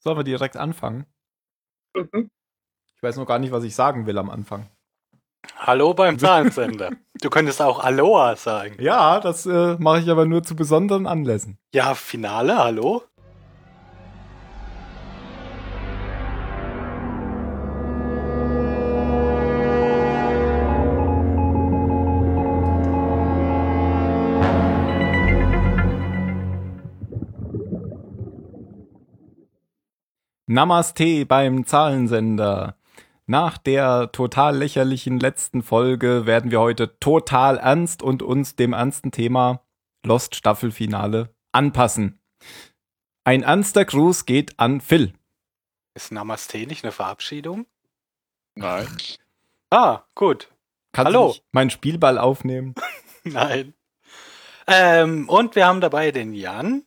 Sollen wir direkt anfangen? Mhm. Ich weiß noch gar nicht, was ich sagen will am Anfang. Hallo beim Zahlensender. Du könntest auch Aloha sagen. Ja, das mache ich aber nur zu besonderen Anlässen. Ja, Finale, hallo? Namaste beim Zahlensender. Nach der total lächerlichen letzten Folge werden wir heute total ernst und uns dem ernsten Thema Lost Staffelfinale anpassen. Ein ernster Gruß geht an Phil. Ist Namaste nicht eine Verabschiedung? Nein. Ah, gut. Kannst Hallo. Du nicht meinen Spielball aufnehmen? Nein. Und wir haben dabei den Jan.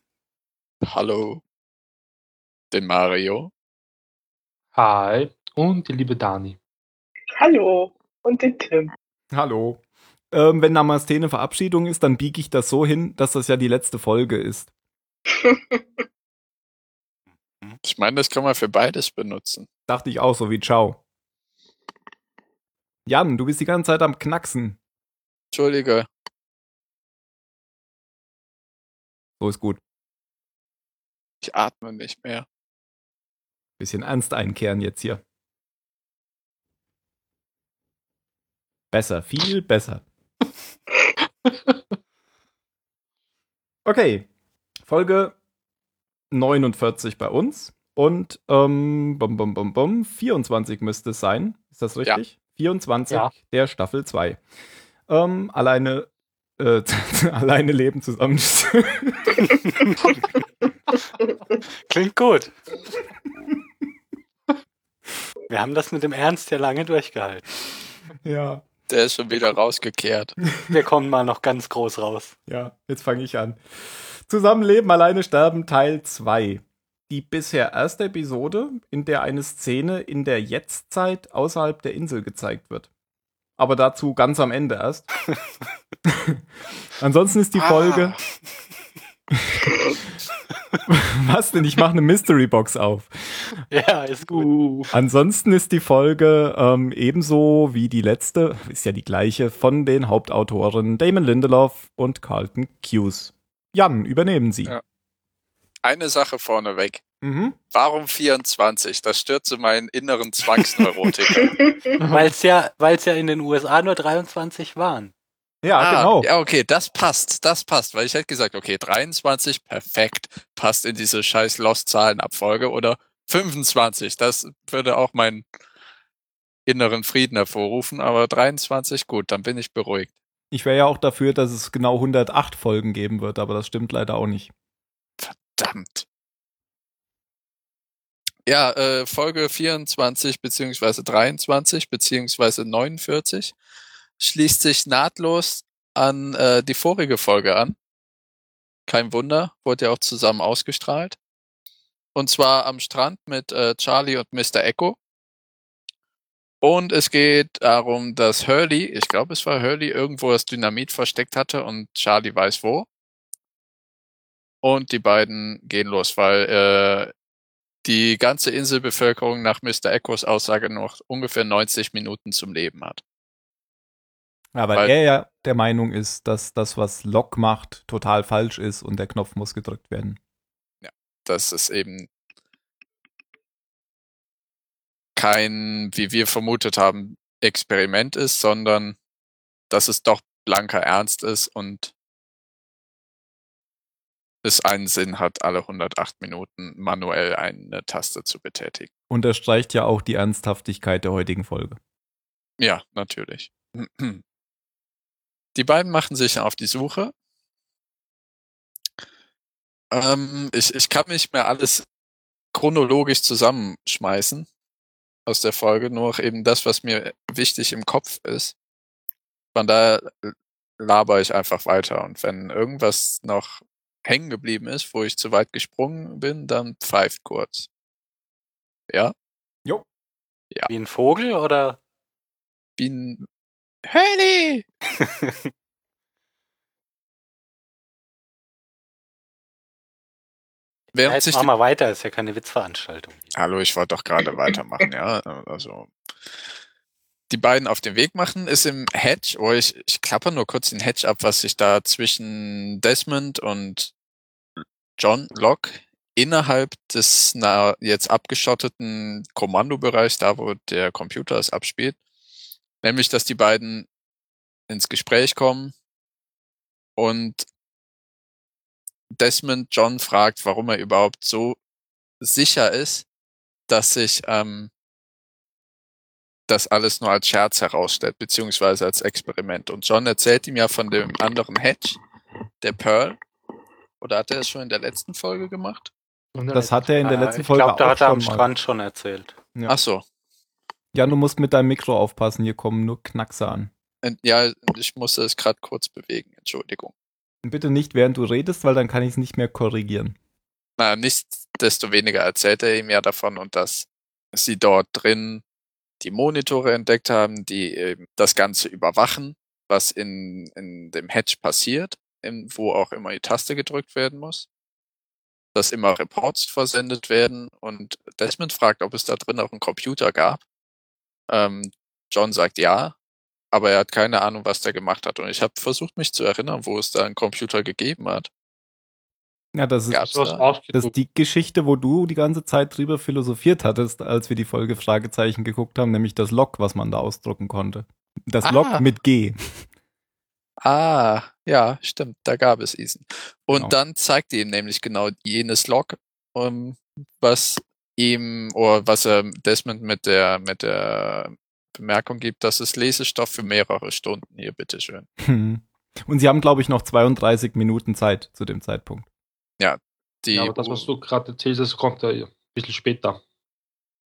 Hallo. Den Mario. Hi. Und die liebe Dani. Hallo. Und den Tim. Hallo. Wenn Namaste eine Verabschiedung ist, dann biege ich das so hin, dass das ja die letzte Folge ist. Ich meine, das kann man für beides benutzen. Dachte ich auch, so wie Ciao. Jan, du bist die ganze Zeit am Knacksen. Entschuldige. So ist gut. Ich atme nicht mehr. Bisschen Ernst einkehren jetzt hier. Besser, viel besser. Okay, Folge 49 bei uns und 24 müsste es sein. Ist das richtig? Ja. 24 ja. Der Staffel 2. Alleine leben zusammen. Klingt gut. Wir haben das mit dem Ernst ja lange durchgehalten. Ja. Der ist schon wieder rausgekehrt. Wir kommen mal noch ganz groß raus. Ja, jetzt fange ich an. Zusammenleben, alleine sterben, Teil 2. Die bisher erste Episode, in der eine Szene in der Jetztzeit außerhalb der Insel gezeigt wird. Aber dazu ganz am Ende erst. Ansonsten ist die Folge... Was denn? Ich mache eine Mystery-Box auf. Ja, ist gut. Ansonsten ist die Folge ebenso wie die letzte, ist ja die gleiche, von den Hauptautoren Damon Lindelof und Carlton Cuse. Jan, übernehmen Sie. Ja. Eine Sache vorneweg. Mhm. Warum 24? Das stürzt meinen inneren Zwangsneurotiker. Weil's ja in den USA nur 23 waren. Ja, genau. Ja, okay, das passt, weil ich hätte gesagt, okay, 23, perfekt, passt in diese scheiß Lost-Zahlenabfolge oder 25, das würde auch meinen inneren Frieden hervorrufen, aber 23, gut, dann bin ich beruhigt. Ich wäre ja auch dafür, dass es genau 108 Folgen geben wird, aber das stimmt leider auch nicht. Verdammt. Ja, Folge 24 beziehungsweise 23 beziehungsweise 49 schließt sich nahtlos an die vorige Folge an. Kein Wunder, wurde ja auch zusammen ausgestrahlt. Und zwar am Strand mit Charlie und Mr. Echo. Und es geht darum, dass Hurley, ich glaube es war Hurley, irgendwo das Dynamit versteckt hatte und Charlie weiß wo. Und die beiden gehen los, weil die ganze Inselbevölkerung nach Mr. Echos Aussage noch ungefähr 90 Minuten zum Leben hat. Ja, weil er ja der Meinung ist, dass das, was Locke macht, total falsch ist und der Knopf muss gedrückt werden. Ja, dass es eben kein, wie wir vermutet haben, Experiment ist, sondern dass es doch blanker Ernst ist und es einen Sinn hat, alle 108 Minuten manuell eine Taste zu betätigen. Unterstreicht ja auch die Ernsthaftigkeit der heutigen Folge. Ja, natürlich. Die beiden machen sich auf die Suche. Ich kann nicht mehr alles chronologisch zusammenschmeißen aus der Folge, nur eben das, was mir wichtig im Kopf ist. Von daher laber ich einfach weiter und wenn irgendwas noch hängen geblieben ist, wo ich zu weit gesprungen bin, dann pfeift kurz. Ja? Jo. Ja. Wie ein Vogel oder? Wie ein Hurley! Während sich mal weiter, ist ja keine Witzveranstaltung. Hallo, ich wollte doch gerade weitermachen, ja. Also die beiden auf den Weg machen, ist im Hedge, wo ich klappe nur kurz den Hedge ab, was sich da zwischen Desmond und John Locke innerhalb des jetzt abgeschotteten Kommandobereichs, da wo der Computer es abspielt, nämlich, dass die beiden ins Gespräch kommen und Desmond John fragt, warum er überhaupt so sicher ist, dass sich das alles nur als Scherz herausstellt, beziehungsweise als Experiment. Und John erzählt ihm ja von dem anderen Hedge, der Pearl. Oder hat er es schon in der letzten Folge gemacht? Das hat er in der letzten Folge auch schon. Ich glaube, da hat er am Strand schon erzählt. Ja. Ach so. Jan, du musst mit deinem Mikro aufpassen, hier kommen nur Knackse an. Ja, ich musste es gerade kurz bewegen, Entschuldigung. Bitte nicht, während du redest, weil dann kann ich es nicht mehr korrigieren. Na, nichtsdestoweniger erzählt er ihm ja davon und dass sie dort drin die Monitore entdeckt haben, die eben das Ganze überwachen, was in dem Hedge passiert, wo auch immer die Taste gedrückt werden muss, dass immer Reports versendet werden und Desmond fragt, ob es da drin auch einen Computer gab. John sagt ja, aber er hat keine Ahnung, was der gemacht hat. Und ich habe versucht, mich zu erinnern, wo es da einen Computer gegeben hat. Ja, das ist die Geschichte, wo du die ganze Zeit drüber philosophiert hattest, als wir die Folge Fragezeichen geguckt haben, nämlich das Log, was man da ausdrucken konnte. Das Log mit G. Ah, ja, stimmt, da gab es Eason. Und genau. Dann zeigt ihm nämlich genau jenes Log, was ihm, oder was er Desmond mit der Bemerkung gibt, dass es Lesestoff für mehrere Stunden hier, bitteschön. Und sie haben, glaube ich, noch 32 Minuten Zeit zu dem Zeitpunkt. Ja, aber das, was du gerade erzählst, kommt ja ein bisschen später.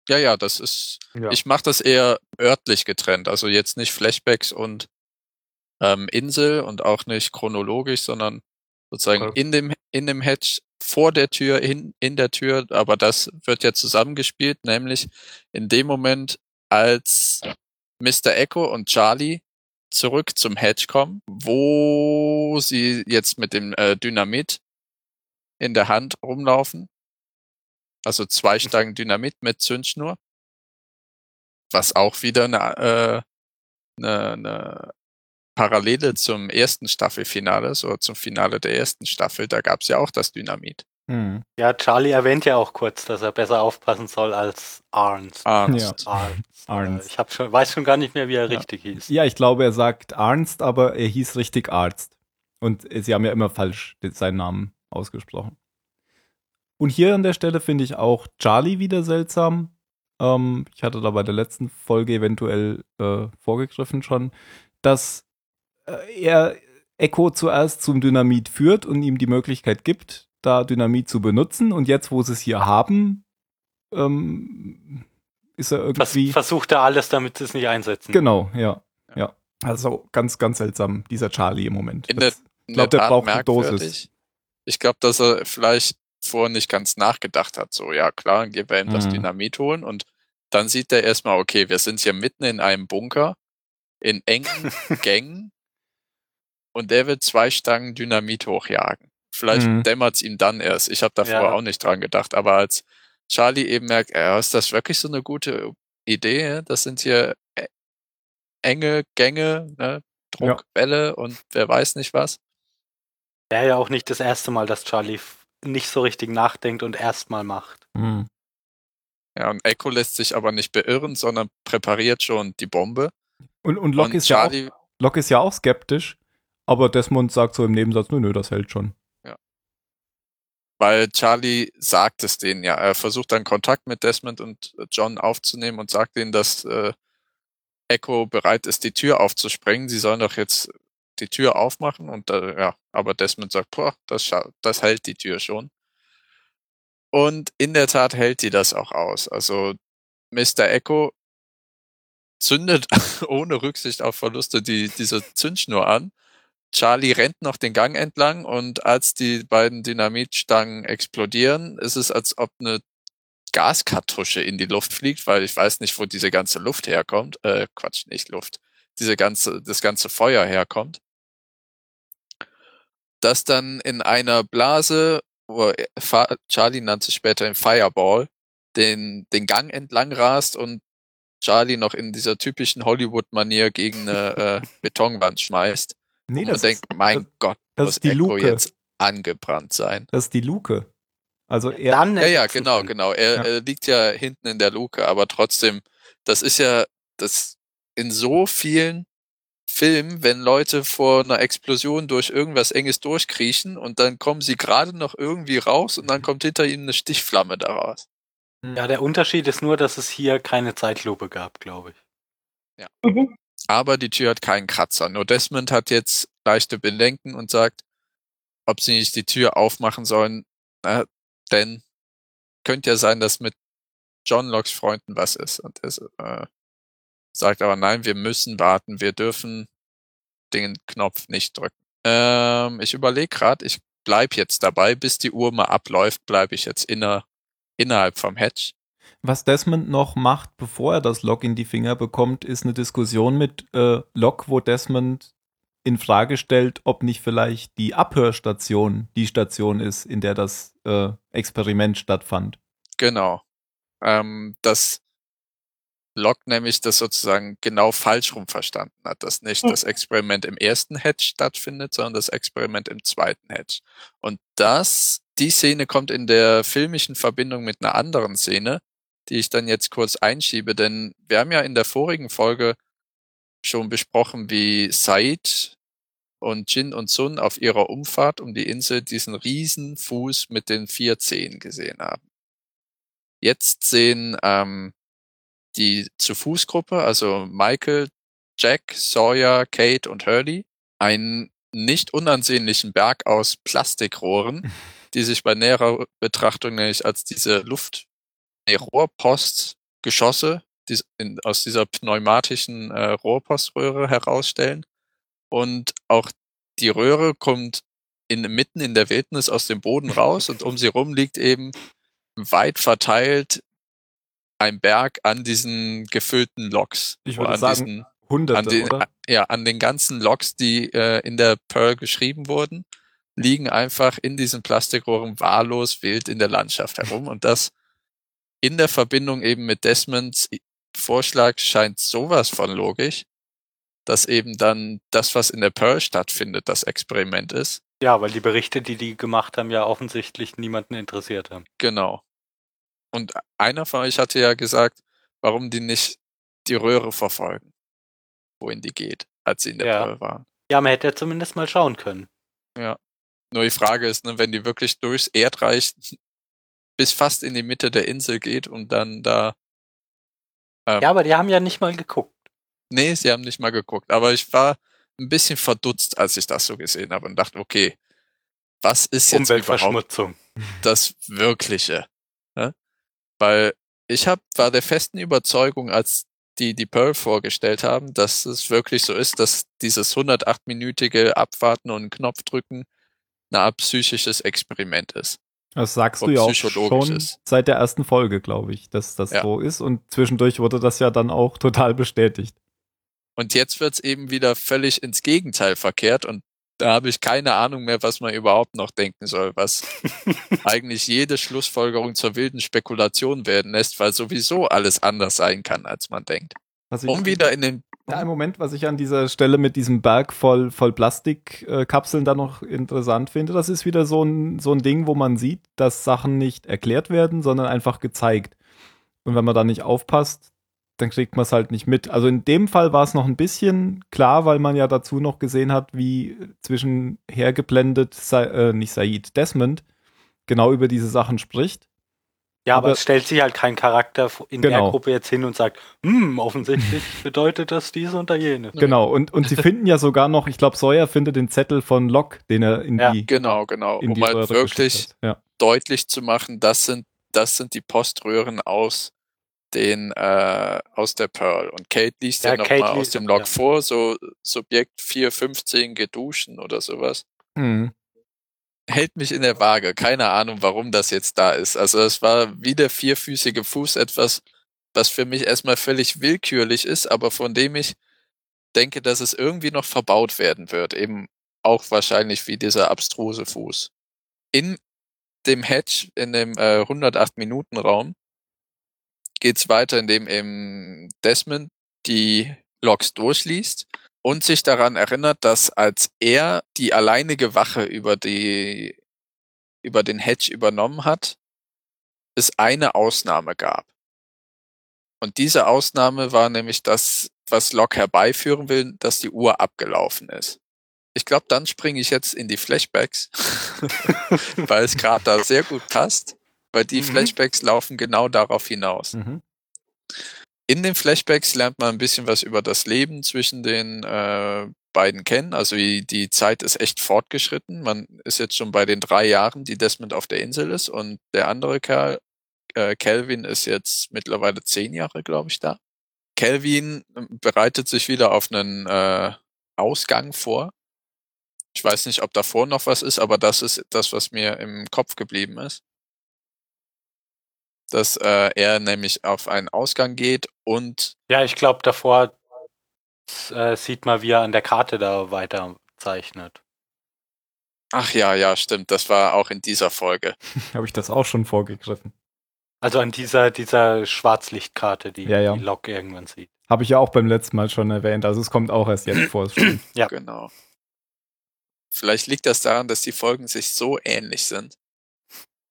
Ja, das ist. Ja. Ich mache das eher örtlich getrennt, also jetzt nicht Flashbacks und Insel und auch nicht chronologisch, sondern sozusagen in dem Hedge vor der Tür, in der Tür, aber das wird ja zusammengespielt, nämlich in dem Moment, als Mr. Echo und Charlie zurück zum Hedge kommen, wo sie jetzt mit dem Dynamit in der Hand rumlaufen. Also 2 Stangen Dynamit mit Zündschnur. Was auch wieder eine Parallele zum ersten Staffelfinale ist, oder zum Finale der ersten Staffel. Da gab es ja auch das Dynamit. Hm. Ja, Charlie erwähnt ja auch kurz, dass er besser aufpassen soll als Arzt. Arzt. Ich weiß schon gar nicht mehr, wie er richtig hieß. Ja, ich glaube, er sagt Arzt, aber er hieß richtig Arzt. Und sie haben ja immer falsch seinen Namen ausgesprochen. Und hier an der Stelle finde ich auch Charlie wieder seltsam. Ich hatte da bei der letzten Folge eventuell vorgegriffen schon, dass er Echo zuerst zum Dynamit führt und ihm die Möglichkeit gibt, da Dynamit zu benutzen, und jetzt, wo sie es hier haben, ist er irgendwie... Versucht er alles, damit sie es nicht einsetzen. Genau, ja. Also ganz, ganz seltsam, dieser Charlie im Moment. Ich glaube, der braucht eine Dosis. Ich glaube, dass er vielleicht vorher nicht ganz nachgedacht hat. So, ja klar, dann gehen wir ihm das Dynamit holen und dann sieht er erstmal, okay, wir sind hier mitten in einem Bunker, in engen Gängen und der will 2 Stangen Dynamit hochjagen. Vielleicht dämmert es ihm dann erst. Ich habe davor auch nicht dran gedacht. Aber als Charlie eben merkt, ist das wirklich so eine gute Idee? Das sind hier enge Gänge, ne? Druckwelle und wer weiß nicht was. Wäre ja auch nicht das erste Mal, dass Charlie nicht so richtig nachdenkt und erstmal macht. Mhm. Ja, und Echo lässt sich aber nicht beirren, sondern präpariert schon die Bombe. Und Locke ist ja auch skeptisch, aber Desmond sagt so im Nebensatz, nö, das hält schon. Weil Charlie sagt es denen ja. Er versucht dann Kontakt mit Desmond und John aufzunehmen und sagt denen, dass Echo bereit ist, die Tür aufzusprengen. Sie sollen doch jetzt die Tür aufmachen. Und aber Desmond sagt, das hält die Tür schon. Und in der Tat hält die das auch aus. Also Mr. Echo zündet ohne Rücksicht auf Verluste diese Zündschnur an. Charlie rennt noch den Gang entlang und als die beiden Dynamitstangen explodieren, ist es, als ob eine Gaskartusche in die Luft fliegt, weil ich weiß nicht, wo diese ganze Luft herkommt. Das ganze Feuer herkommt. Das dann in einer Blase Charlie nannte es später den Fireball, den Gang entlang rast und Charlie noch in dieser typischen Hollywood-Manier gegen eine Betonwand schmeißt. Nee, das und denkt, mein Gott, das muss ist die Echo Luke. Jetzt angebrannt sein. Das ist die Luke. Also er dann genau. Er liegt ja hinten in der Luke, aber trotzdem, das ist ja das in so vielen Filmen, wenn Leute vor einer Explosion durch irgendwas Enges durchkriechen und dann kommen sie gerade noch irgendwie raus und dann kommt hinter ihnen eine Stichflamme daraus. Ja, der Unterschied ist nur, dass es hier keine Zeitlupe gab, glaube ich. Ja. Mhm. Aber die Tür hat keinen Kratzer. Nur Desmond hat jetzt leichte Bedenken und sagt, ob sie nicht die Tür aufmachen sollen, denn könnte ja sein, dass mit John Lockes Freunden was ist. Und er sagt aber, nein, wir müssen warten, wir dürfen den Knopf nicht drücken. Ich überlege gerade, ich bleib jetzt dabei, bis die Uhr mal abläuft, bleibe ich jetzt innerhalb vom Hedge. Was Desmond noch macht, bevor er das Lock in die Finger bekommt, ist eine Diskussion mit Locke, wo Desmond in Frage stellt, ob nicht vielleicht die Abhörstation die Station ist, in der das Experiment stattfand. Genau. Dass Locke nämlich das sozusagen genau falsch rum verstanden hat, dass nicht das Experiment im ersten Hedge stattfindet, sondern das Experiment im zweiten Hedge. Und die Szene kommt in der filmischen Verbindung mit einer anderen Szene, die ich dann jetzt kurz einschiebe, denn wir haben ja in der vorigen Folge schon besprochen, wie Said und Jin und Sun auf ihrer Umfahrt um die Insel diesen riesen Fuß mit den 4 Zehen gesehen haben. Jetzt sehen die Zu-Fuß-Gruppe, also Michael, Jack, Sawyer, Kate und Hurley, einen nicht unansehnlichen Berg aus Plastikrohren, die sich bei näherer Betrachtung nämlich als diese Rohrpostgeschosse aus dieser pneumatischen Rohrpoströhre herausstellen. Und auch die Röhre kommt mitten in der Wildnis aus dem Boden raus und um sie rum liegt eben weit verteilt ein Berg an diesen gefüllten Loks. Ich würde sagen, Hunderte, oder? Ja, an den ganzen Loks, die in der Pearl geschrieben wurden, liegen einfach in diesen Plastikrohren wahllos wild in der Landschaft herum. Und das in der Verbindung eben mit Desmonds Vorschlag scheint sowas von logisch, dass eben dann das, was in der Pearl stattfindet, das Experiment ist. Ja, weil die Berichte, die gemacht haben, ja offensichtlich niemanden interessiert haben. Genau. Und einer von euch hatte ja gesagt, warum die nicht die Röhre verfolgen, wohin die geht, als sie in der Pearl waren. Ja, man hätte ja zumindest mal schauen können. Ja. Nur die Frage ist, ne, wenn die wirklich durchs Erdreich bis fast in die Mitte der Insel geht und dann da... ja, aber die haben ja nicht mal geguckt. Nee, sie haben nicht mal geguckt. Aber ich war ein bisschen verdutzt, als ich das so gesehen habe und dachte, okay, was ist jetzt überhaupt das Wirkliche? Ne? Weil ich war der festen Überzeugung, als die Pearl vorgestellt haben, dass es wirklich so ist, dass dieses 108-minütige Abwarten und Knopf drücken eine Art psychisches Experiment ist. Das sagst du ja auch schon seit der ersten Folge, glaube ich, dass das so ist. Und zwischendurch wurde das ja dann auch total bestätigt. Und jetzt wird es eben wieder völlig ins Gegenteil verkehrt. Und da habe ich keine Ahnung mehr, was man überhaupt noch denken soll, was eigentlich jede Schlussfolgerung zur wilden Spekulation werden lässt, weil sowieso alles anders sein kann, als man denkt. Im Moment, was ich an dieser Stelle mit diesem Berg voll Plastikkapseln dann noch interessant finde, das ist wieder so ein Ding, wo man sieht, dass Sachen nicht erklärt werden, sondern einfach gezeigt. Und wenn man da nicht aufpasst, dann kriegt man es halt nicht mit. Also in dem Fall war es noch ein bisschen klar, weil man ja dazu noch gesehen hat, wie zwischenher geblendet Desmond genau über diese Sachen spricht. Ja, aber es stellt sich halt kein Charakter in der Gruppe jetzt hin und sagt, offensichtlich bedeutet das dies und da jenes. Genau, und sie finden ja sogar noch, ich glaube, Sawyer findet den Zettel von Locke, den er in die... Genau, um die halt wirklich deutlich zu machen, das sind die Poströhren aus aus der Pearl. Und Kate liest ja nochmal aus dem Log vor, so Subjekt 415 geduschen oder sowas. Mhm. Hält mich in der Waage. Keine Ahnung, warum das jetzt da ist. Also es war wie der vierfüßige Fuß etwas, was für mich erstmal völlig willkürlich ist, aber von dem ich denke, dass es irgendwie noch verbaut werden wird. Eben auch wahrscheinlich wie dieser abstruse Fuß. In dem Hedge in dem 108-Minuten-Raum geht's weiter, indem eben Desmond die Logs durchliest und sich daran erinnert, dass als er die alleinige Wache über den Hedge übernommen hat, es eine Ausnahme gab. Und diese Ausnahme war nämlich das, was Locke herbeiführen will, dass die Uhr abgelaufen ist. Ich glaube, dann springe ich jetzt in die Flashbacks, weil es gerade da sehr gut passt, weil die Flashbacks laufen genau darauf hinaus. Mhm. In den Flashbacks lernt man ein bisschen was über das Leben zwischen den beiden kennen. Also die Zeit ist echt fortgeschritten. Man ist jetzt schon bei den 3 Jahren, die Desmond auf der Insel ist, und der andere Kerl, Kelvin, ist jetzt mittlerweile 10 Jahre, glaube ich, da. Kelvin bereitet sich wieder auf einen Ausgang vor. Ich weiß nicht, ob davor noch was ist, aber das ist das, was mir im Kopf geblieben ist. Dass er nämlich auf einen Ausgang geht und... Ja, ich glaube, davor sieht man, wie er an der Karte da weiter zeichnet. Ach ja, stimmt. Das war auch in dieser Folge. Habe ich das auch schon vorgegriffen. Also an dieser Schwarzlichtkarte, die die Locke irgendwann sieht. Habe ich ja auch beim letzten Mal schon erwähnt. Also es kommt auch erst jetzt vor. Ja, genau. Vielleicht liegt das daran, dass die Folgen sich so ähnlich sind.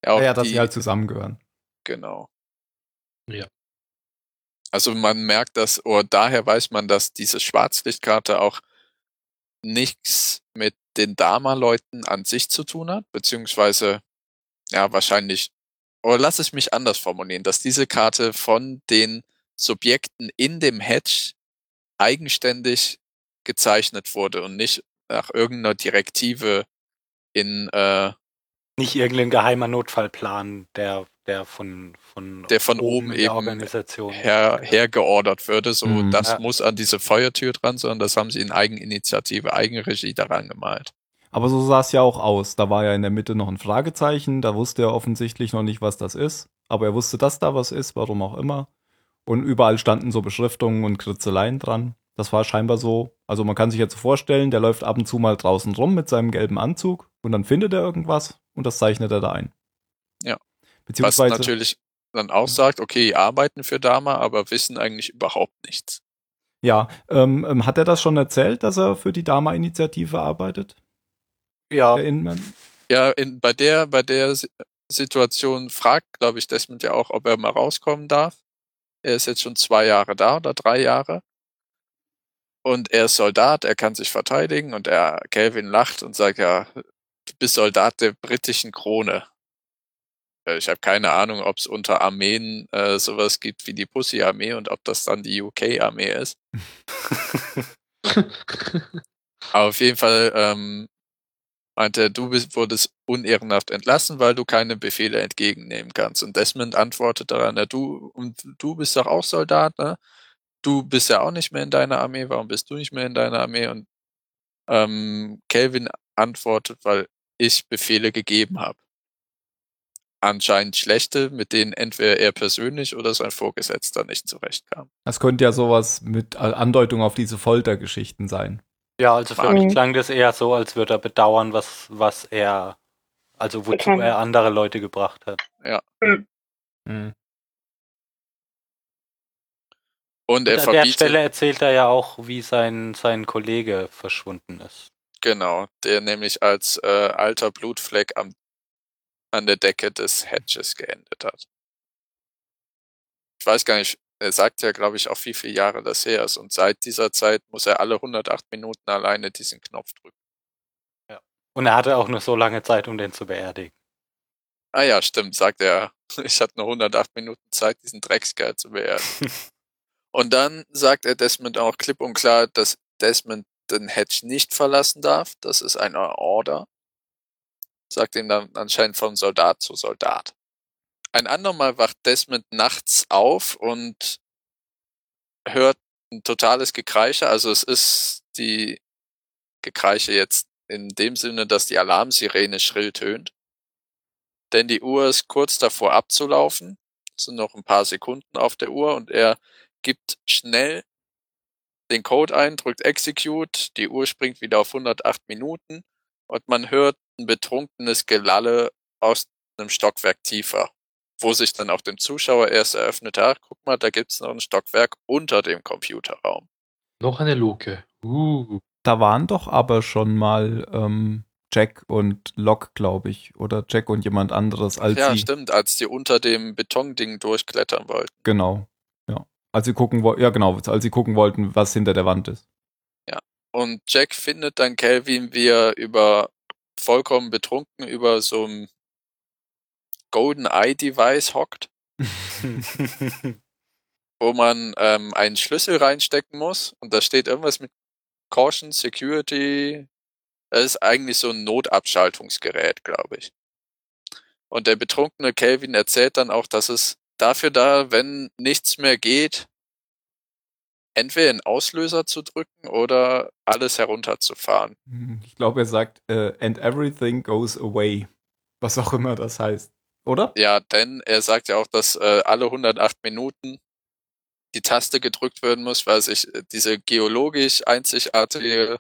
Ja, dass sie halt zusammengehören. Genau. Ja. Also man merkt das, oder daher weiß man, dass diese Schwarzlichtkarte auch nichts mit den Dharma-Leuten an sich zu tun hat, beziehungsweise, ja, wahrscheinlich, oder lass es mich anders formulieren, dass diese Karte von den Subjekten in dem Hedge eigenständig gezeichnet wurde und nicht nach irgendeiner Direktive nicht irgendein geheimer Notfallplan, der von oben der eben Organisation hergeordert würde, so das muss an diese Feuertür dran, sondern das haben sie in Eigeninitiative, Eigenregie daran gemalt. Aber so sah es ja auch aus. Da war ja in der Mitte noch ein Fragezeichen, da wusste er offensichtlich noch nicht, was das ist, aber er wusste, dass da was ist, warum auch immer. Und überall standen so Beschriftungen und Kritzeleien dran. Das war scheinbar so, also man kann sich jetzt so vorstellen, der läuft ab und zu mal draußen rum mit seinem gelben Anzug und dann findet er irgendwas und das zeichnet er da ein. Ja. Was natürlich dann auch sagt, okay, die arbeiten für Dharma, aber wissen eigentlich überhaupt nichts. Ja, hat er das schon erzählt, dass er für die Dharma-Initiative arbeitet? Ja. Ja, bei der Situation fragt, glaube ich, Desmond ja auch, ob er mal rauskommen darf. Er ist jetzt schon 2 Jahre da oder 3 Jahre. Und er ist Soldat, er kann sich verteidigen und Kelvin lacht und sagt, ja, du bist Soldat der britischen Krone. Ich habe keine Ahnung, ob es unter Armeen sowas gibt wie die Pussy-Armee und ob das dann die UK-Armee ist. Aber auf jeden Fall meinte er, wurdest unehrenhaft entlassen, weil du keine Befehle entgegennehmen kannst. Und Desmond antwortet daran, ja, du bist doch auch Soldat, ne? Du bist ja auch nicht mehr in deiner Armee, warum bist du nicht mehr in deiner Armee? Und Kelvin antwortet, weil ich Befehle gegeben habe. Anscheinend schlechte, mit denen entweder er persönlich oder sein Vorgesetzter nicht zurechtkam. Das könnte ja sowas mit Andeutung auf diese Foltergeschichten sein. Ja, also für mich klang das eher so, als würde er bedauern, was er, also wozu er andere Leute gebracht hat. Ja. Mhm. Und er verbietet. An der Stelle erzählt er ja auch, wie sein Kollege verschwunden ist. Genau, der nämlich als alter Blutfleck an der Decke des Hedges geendet hat. Ich weiß gar nicht, er sagt ja, glaube ich, auch wie viele Jahre das her ist. Und seit dieser Zeit muss er alle 108 Minuten alleine diesen Knopf drücken. Ja. Und er hatte auch nur so lange Zeit, um den zu beerdigen. Ah ja, stimmt, sagt er. Ich hatte nur 108 Minuten Zeit, diesen Dreckskerl zu beerdigen. Und dann sagt er Desmond auch klipp und klar, dass Desmond den Hedge nicht verlassen darf. Das ist eine Order. Sagt ihm dann anscheinend von Soldat zu Soldat. Ein andermal wacht Desmond nachts auf und hört ein totales Gekreische. Also es ist die Gekreische jetzt in dem Sinne, dass die Alarmsirene schrill tönt. Denn die Uhr ist kurz davor abzulaufen. Es sind noch ein paar Sekunden auf der Uhr und er gibt schnell den Code ein, drückt Execute, die Uhr springt wieder auf 108 Minuten und man hört ein betrunkenes Gelalle aus einem Stockwerk tiefer, wo sich dann auch dem Zuschauer erst eröffnet, ah, guck mal, da gibt es noch ein Stockwerk unter dem Computerraum. Noch eine Luke. Da waren doch aber schon mal Jack und Locke, glaube ich, oder Jack und jemand anderes. Ja, stimmt, als die unter dem Betonding durchklettern wollten. Genau, ja. Als sie gucken wollten, was hinter der Wand ist. Ja, und Jack findet dann Kelvin, wie er vollkommen betrunken über so ein Golden-Eye-Device hockt, wo man einen Schlüssel reinstecken muss und da steht irgendwas mit Caution, Security. Das ist eigentlich so ein Notabschaltungsgerät, glaube ich. Und der betrunkene Kelvin erzählt dann auch, dass es dafür da, wenn nichts mehr geht, entweder einen Auslöser zu drücken oder alles herunterzufahren. Ich glaube, er sagt, and everything goes away. Was auch immer das heißt, oder? Ja, denn er sagt ja auch, dass alle 108 Minuten die Taste gedrückt werden muss, weil sich diese geologisch einzigartige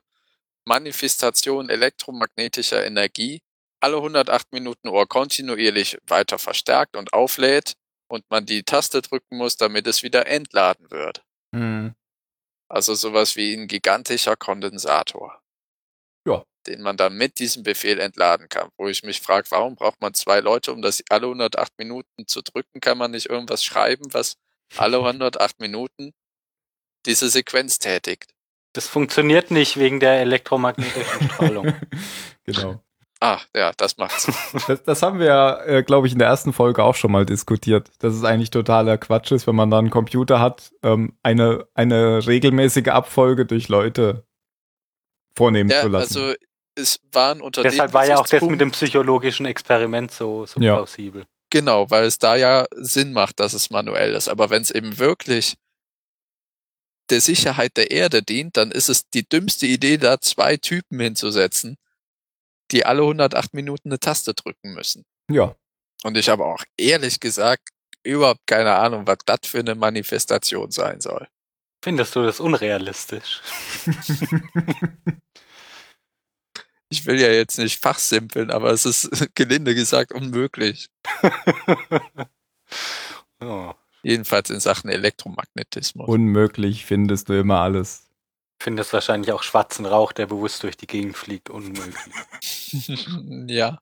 Manifestation elektromagnetischer Energie alle 108 Minuten kontinuierlich weiter verstärkt und auflädt und man die Taste drücken muss, damit es wieder entladen wird. Mhm. Also sowas wie ein gigantischer Kondensator, ja, den man dann mit diesem Befehl entladen kann. Wo ich mich frage, warum braucht man zwei Leute, um das alle 108 Minuten zu drücken? Kann man nicht irgendwas schreiben, was alle 108 Minuten diese Sequenz tätigt? Das funktioniert nicht wegen der elektromagnetischen Strahlung. Genau. Ah, ja, das macht's. Das haben wir ja, glaube ich, in der ersten Folge auch schon mal diskutiert, dass es eigentlich totaler Quatsch ist, wenn man da einen Computer hat, eine regelmäßige Abfolge durch Leute vornehmen zu lassen. Also es waren unter Deshalb war ja auch das mit dem psychologischen Experiment so ja, plausibel. Genau, weil es da ja Sinn macht, dass es manuell ist. Aber wenn es eben wirklich der Sicherheit der Erde dient, dann ist es die dümmste Idee, da zwei Typen hinzusetzen, die alle 108 Minuten eine Taste drücken müssen. Ja. Und ich habe auch ehrlich gesagt überhaupt keine Ahnung, was das für eine Manifestation sein soll. Findest du das unrealistisch? Ich will ja jetzt nicht fachsimpeln, aber es ist gelinde gesagt unmöglich. Oh. Jedenfalls in Sachen Elektromagnetismus. Unmöglich findest du immer alles. Findest wahrscheinlich auch schwarzen Rauch, der bewusst durch die Gegend fliegt, unmöglich. Ja.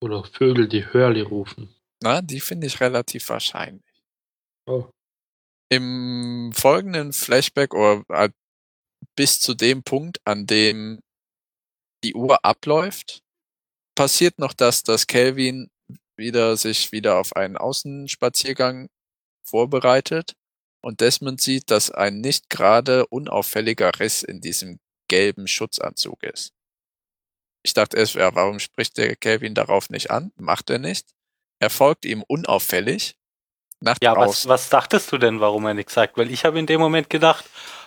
Oder Vögel, die Hurley rufen. Na, die finde ich relativ wahrscheinlich. Oh. Im folgenden Flashback oder bis zu dem Punkt, an dem die Uhr abläuft, passiert noch das, dass Kelvin sich wieder auf einen Außenspaziergang vorbereitet und Desmond sieht, dass ein nicht gerade unauffälliger Riss in diesem gelben Schutzanzug ist. Ich dachte erst, ja, warum spricht der Kelvin darauf nicht an? Macht er nicht. Er folgt ihm unauffällig nach draußen. Ja, was dachtest du denn, warum er nichts sagt? Weil ich habe in dem Moment gedacht,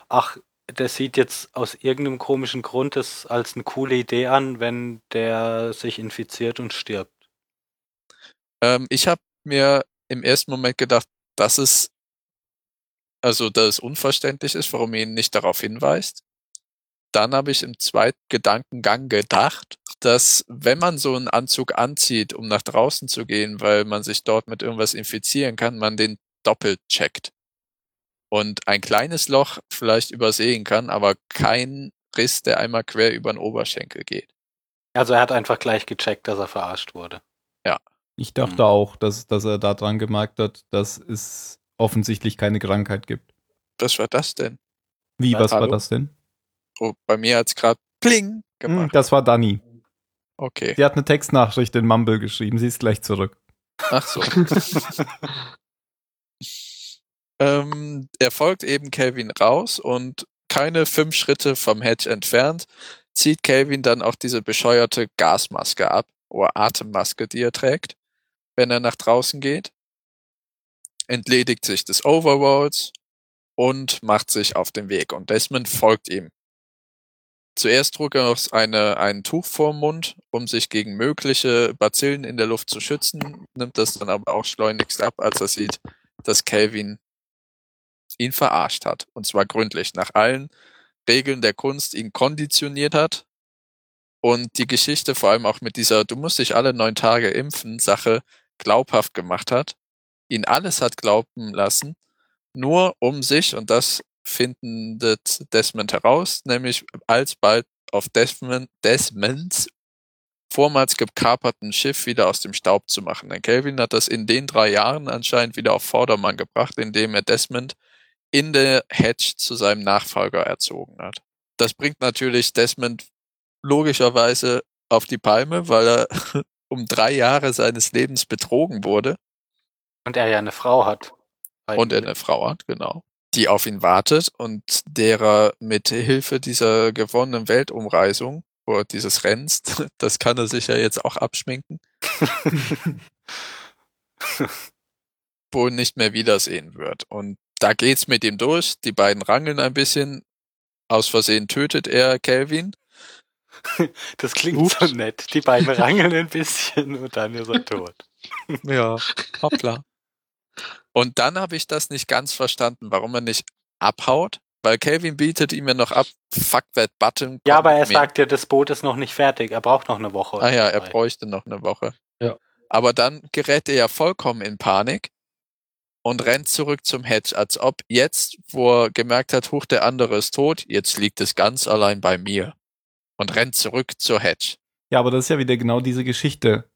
ach, das sieht jetzt aus irgendeinem komischen Grund das als eine coole Idee an, wenn der sich infiziert und stirbt. Ich habe mir im ersten Moment gedacht, dass es unverständlich ist, warum ihr ihn nicht darauf hinweist. Dann habe ich im zweiten Gedankengang gedacht, dass wenn man so einen Anzug anzieht, um nach draußen zu gehen, weil man sich dort mit irgendwas infizieren kann, man den doppelt checkt und ein kleines Loch vielleicht übersehen kann, aber kein Riss, der einmal quer über den Oberschenkel geht. Also er hat einfach gleich gecheckt, dass er verarscht wurde. Ja. Ich dachte auch, dass er daran gemerkt hat, dass es offensichtlich keine Krankheit gibt. Was war das denn? Wie, was war das denn? Oh, bei mir hat es gerade Pling gemacht. Das war Dani. Okay. Sie hat eine Textnachricht in Mumble geschrieben, sie ist gleich zurück. Ach so. Er folgt eben Kelvin raus und keine 5 Schritte vom Hedge entfernt zieht Kelvin dann auch diese bescheuerte Gasmaske ab oder Atemmaske, die er trägt, wenn er nach draußen geht, entledigt sich des Overalls und macht sich auf den Weg. Und Desmond folgt ihm. Zuerst trug er noch ein Tuch vorm Mund, um sich gegen mögliche Bazillen in der Luft zu schützen, nimmt das dann aber auch schleunigst ab, als er sieht, dass Kelvin ihn verarscht hat. Und zwar gründlich, nach allen Regeln der Kunst ihn konditioniert hat und die Geschichte vor allem auch mit dieser "Du musst dich alle 9 Tage impfen" Sache glaubhaft gemacht hat, ihn alles hat glauben lassen, nur um sich, und das findet Desmond heraus, nämlich alsbald auf Desmonds vormals gekaperten Schiff wieder aus dem Staub zu machen. Denn Kelvin hat das in den 3 Jahren anscheinend wieder auf Vordermann gebracht, indem er Desmond in der Hedge zu seinem Nachfolger erzogen hat. Das bringt natürlich Desmond logischerweise auf die Palme, weil er um 3 Jahre seines Lebens betrogen wurde. Und er ja eine Frau hat. Und er eine Frau hat, genau. Die auf ihn wartet und derer mit Hilfe dieser gewonnenen Weltumreisung oder dieses Rennens, das kann er sich ja jetzt auch abschminken, wohl nicht mehr wiedersehen wird. Und da geht's mit ihm durch, die beiden rangeln ein bisschen, aus Versehen tötet er Kelvin. Das klingt so nett, die beiden rangeln ein bisschen und dann ist er tot. Ja, hoppla. Und dann habe ich das nicht ganz verstanden, warum er nicht abhaut, weil Kelvin bietet ihm ja noch ab, fuck that button. Ja, aber er sagt ja, das Boot ist noch nicht fertig, er braucht noch eine Woche. Ah ja, er bräuchte noch eine Woche. Ja. Aber dann gerät er ja vollkommen in Panik und rennt zurück zum Hedge, als ob jetzt, wo er gemerkt hat, huch, der andere ist tot, jetzt liegt es ganz allein bei mir. Und rennt zurück zur Hedge. Ja, aber das ist ja wieder genau diese Geschichte.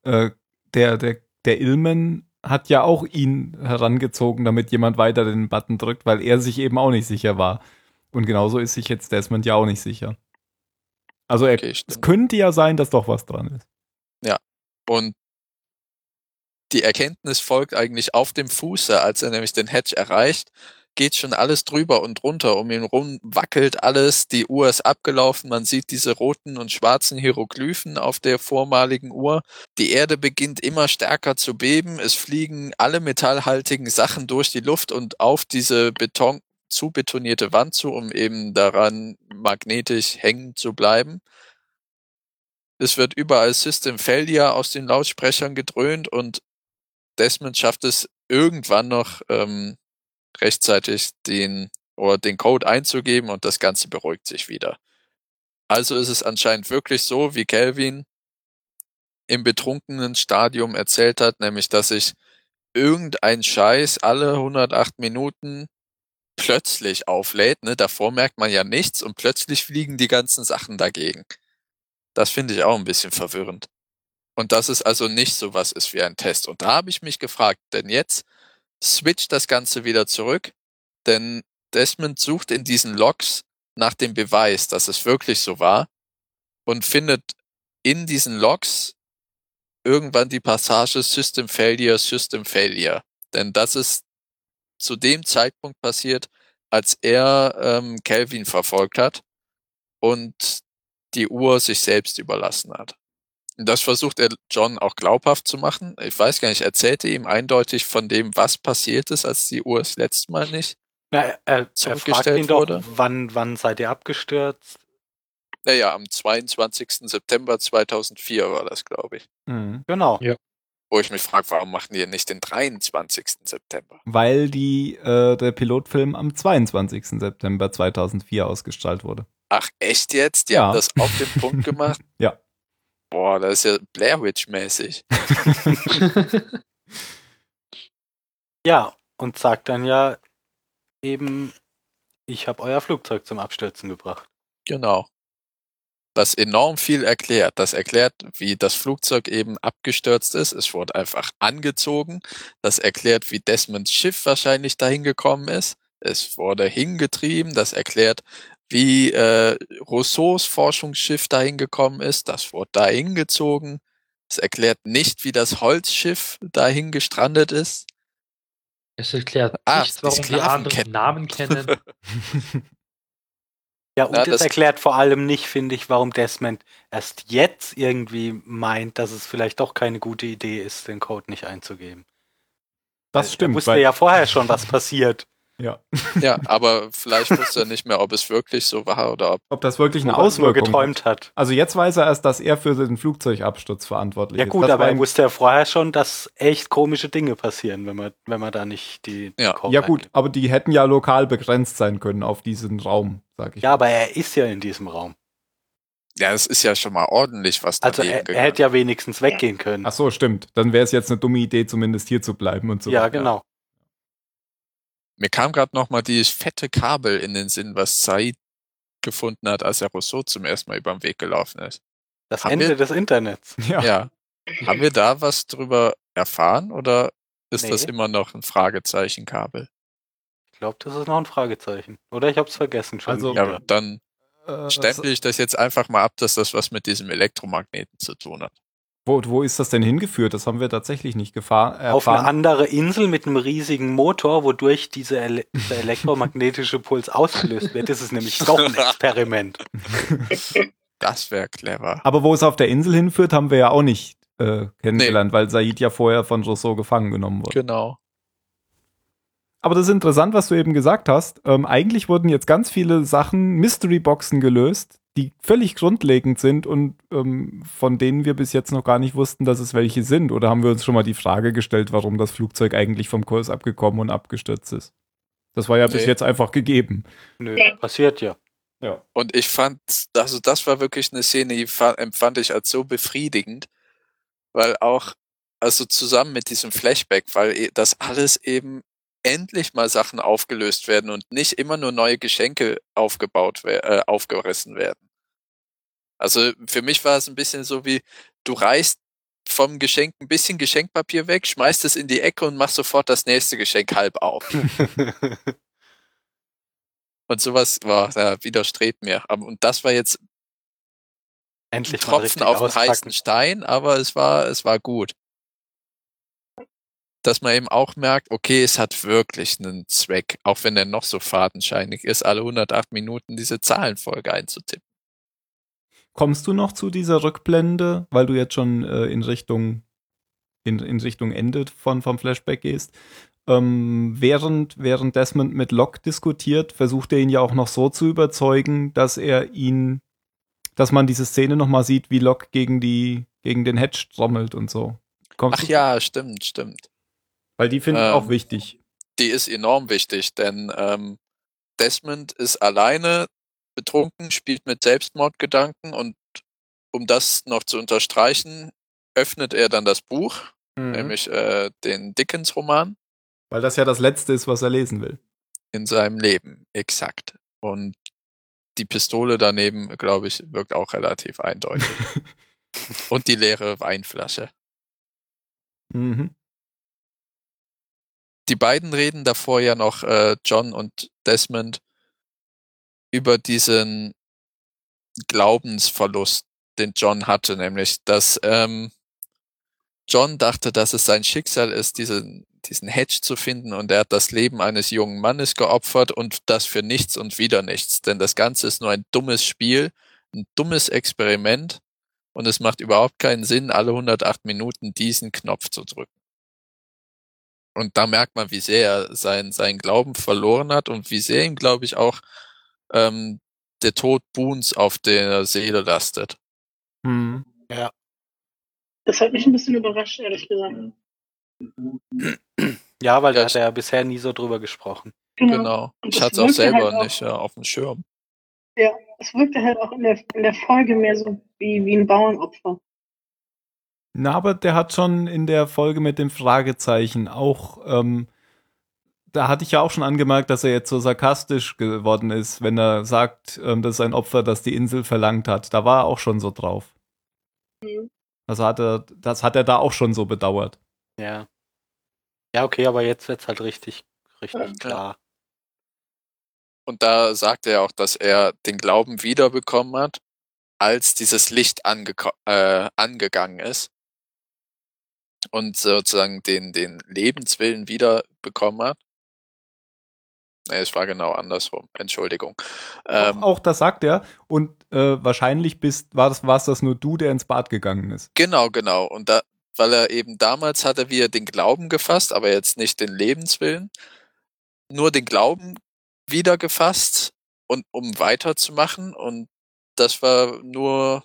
Der Ilmen hat ja auch ihn herangezogen, damit jemand weiter den Button drückt, weil er sich eben auch nicht sicher war. Und genauso ist sich jetzt Desmond ja auch nicht sicher. Also es könnte ja sein, dass doch was dran ist. Ja, und die Erkenntnis folgt eigentlich auf dem Fuße, als er nämlich den Hedge erreicht, geht schon alles drüber und runter, um ihn rum wackelt alles, die Uhr ist abgelaufen, man sieht diese roten und schwarzen Hieroglyphen auf der vormaligen Uhr, die Erde beginnt immer stärker zu beben, es fliegen alle metallhaltigen Sachen durch die Luft und auf diese betonierte Wand zu, um eben daran magnetisch hängen zu bleiben. Es wird überall System Failure aus den Lautsprechern gedröhnt und Desmond schafft es irgendwann noch rechtzeitig den Code einzugeben und das Ganze beruhigt sich wieder. Also ist es anscheinend wirklich so, wie Kelvin im betrunkenen Stadium erzählt hat, nämlich dass sich irgendein Scheiß alle 108 Minuten plötzlich auflädt. Ne? Davor merkt man ja nichts und plötzlich fliegen die ganzen Sachen dagegen. Das finde ich auch ein bisschen verwirrend. Und dass es also nicht sowas ist wie ein Test. Und da habe ich mich gefragt, denn jetzt switcht das Ganze wieder zurück, denn Desmond sucht in diesen Logs nach dem Beweis, dass es wirklich so war und findet in diesen Logs irgendwann die Passage System Failure, System Failure. Denn das ist zu dem Zeitpunkt passiert, als er Kelvin verfolgt hat und die Uhr sich selbst überlassen hat. Und das versucht er John auch glaubhaft zu machen. Ich weiß gar nicht, erzählte ihm eindeutig von dem, was passiert ist, als die Uhr das letzte Mal nicht zurückgestellt wurde. Er fragt ihn doch, wann seid ihr abgestürzt? Naja, am 22. September 2004 war das, glaube ich. Mhm. Genau. Ja. Wo ich mich frage, warum machen die nicht den 23. September? Weil der Pilotfilm am 22. September 2004 ausgestrahlt wurde. Ach, echt jetzt? Die haben das auf den Punkt gemacht? Ja. Boah, das ist ja Blair Witch-mäßig. Ja, und sagt dann ja eben, ich habe euer Flugzeug zum Abstürzen gebracht. Genau. Das enorm viel erklärt. Das erklärt, wie das Flugzeug eben abgestürzt ist. Es wurde einfach angezogen. Das erklärt, wie Desmonds Schiff wahrscheinlich dahin gekommen ist. Es wurde hingetrieben. Das erklärt, wie Rousseaus Forschungsschiff dahin gekommen ist, das wurde dahin gezogen. Es erklärt nicht, wie das Holzschiff dahin gestrandet ist. Es erklärt nicht, warum die anderen Namen kennen. Ja, und es erklärt vor allem nicht, finde ich, warum Desmond erst jetzt irgendwie meint, dass es vielleicht doch keine gute Idee ist, den Code nicht einzugeben. Das stimmt. Er wusste ja vorher schon, was passiert. Ja. Ja, aber vielleicht wusste er nicht mehr, ob es wirklich so war oder ob das wirklich eine Auswirkung geträumt hat. Also jetzt weiß er erst, dass er für den Flugzeugabsturz verantwortlich ist. Ja gut, aber er wusste ja vorher schon, dass echt komische Dinge passieren, wenn man da nicht die Code Ja gut, aber die hätten ja lokal begrenzt sein können auf diesen Raum, sag ich. Ja, aber er ist ja in diesem Raum. Ja, das ist ja schon mal ordentlich was daneben gegangen. Also er hätte ja wenigstens weggehen können. Ach so, stimmt. Dann wäre es jetzt eine dumme Idee, zumindest hier zu bleiben und so. Ja, genau. Mir kam gerade nochmal dieses fette Kabel in den Sinn, was Said gefunden hat, als er Rousseau zum ersten Mal über den Weg gelaufen ist. Das Ende des Internets. Ja. Haben wir da was drüber erfahren oder ist das immer noch ein Fragezeichenkabel? Ich glaube, das ist noch ein Fragezeichen. Oder ich habe es vergessen schon. Also, ja, dann stempel ich das jetzt einfach mal ab, dass das was mit diesem Elektromagneten zu tun hat. Wo ist das denn hingeführt? Das haben wir tatsächlich nicht erfahren. Auf eine andere Insel mit einem riesigen Motor, wodurch dieser elektromagnetische Puls ausgelöst wird. Das ist nämlich doch ein Experiment. Das wäre clever. Aber wo es auf der Insel hinführt, haben wir ja auch nicht kennengelernt, weil Said ja vorher von Rousseau gefangen genommen wurde. Genau. Aber das ist interessant, was du eben gesagt hast. Eigentlich wurden jetzt ganz viele Sachen, Mystery-Boxen gelöst, die völlig grundlegend sind und von denen wir bis jetzt noch gar nicht wussten, dass es welche sind. Oder haben wir uns schon mal die Frage gestellt, warum das Flugzeug eigentlich vom Kurs abgekommen und abgestürzt ist? Das war ja bis jetzt einfach gegeben. Nö, passiert ja. Und ich fand, also das war wirklich eine Szene, die empfand ich als so befriedigend, weil auch, also zusammen mit diesem Flashback, weil das alles eben endlich mal Sachen aufgelöst werden und nicht immer nur neue Geschenke aufgerissen werden. Also für mich war es ein bisschen so wie, du reißt vom Geschenk ein bisschen Geschenkpapier weg, schmeißt es in die Ecke und machst sofort das nächste Geschenk halb auf. Und sowas widerstrebt mir. Und das war jetzt endlich ein Tropfen auf den heißen Stein, aber es war gut. Dass man eben auch merkt, okay, es hat wirklich einen Zweck, auch wenn er noch so fadenscheinig ist, alle 108 Minuten diese Zahlenfolge einzutippen. Kommst du noch zu dieser Rückblende, weil du jetzt schon in Richtung Ende vom Flashback gehst? Während Desmond mit Locke diskutiert, versucht er ihn ja auch noch so zu überzeugen, dass man diese Szene nochmal sieht, wie Locke gegen den Hedge strommelt und so. Kommst ja, stimmt. Weil die finde ich auch wichtig. Die ist enorm wichtig, denn Desmond ist alleine betrunken, spielt mit Selbstmordgedanken und um das noch zu unterstreichen, öffnet er dann das Buch, nämlich den Dickens-Roman. Weil das ja das Letzte ist, was er lesen will. In seinem Leben, exakt. Und die Pistole daneben, glaube ich, wirkt auch relativ eindeutig. Und die leere Weinflasche. Mhm. Die beiden reden davor ja noch, John und Desmond, über diesen Glaubensverlust, den John hatte, nämlich, dass John dachte, dass es sein Schicksal ist, diesen Hedge zu finden und er hat das Leben eines jungen Mannes geopfert und das für nichts und wieder nichts, denn das Ganze ist nur ein dummes Spiel, ein dummes Experiment und es macht überhaupt keinen Sinn, alle 108 Minuten diesen Knopf zu drücken. Und da merkt man, wie sehr er seinen Glauben verloren hat und wie sehr ihm, glaube ich, auch der Tod Boons auf der Seele lastet. Mhm. Ja. Das hat mich ein bisschen überrascht, ehrlich gesagt. Ja, weil da hat er ja bisher nie so drüber gesprochen. Genau. Ich hatte es auch selber halt nicht auf dem Schirm. Ja, es wirkte halt auch in der Folge mehr so wie ein Bauernopfer. Na, aber der hat schon in der Folge mit dem Fragezeichen auch, da hatte ich ja auch schon angemerkt, dass er jetzt so sarkastisch geworden ist, wenn er sagt, das ist ein Opfer, das die Insel verlangt hat. Da war er auch schon so drauf. Mhm. Das hat er da auch schon so bedauert. Ja. Ja, okay, aber jetzt wird's halt richtig klar. Und da sagt er auch, dass er den Glauben wiederbekommen hat, als dieses Licht angegangen ist. Und sozusagen den Lebenswillen wiederbekommen hat. Nee, es war genau andersrum. Entschuldigung. Auch das sagt er. Und wahrscheinlich war's das nur du, der ins Bad gegangen ist. Genau. Und da, weil er eben damals hatte, wie er den Glauben gefasst, aber jetzt nicht den Lebenswillen, nur den Glauben wieder gefasst, und um weiterzumachen. Und das war nur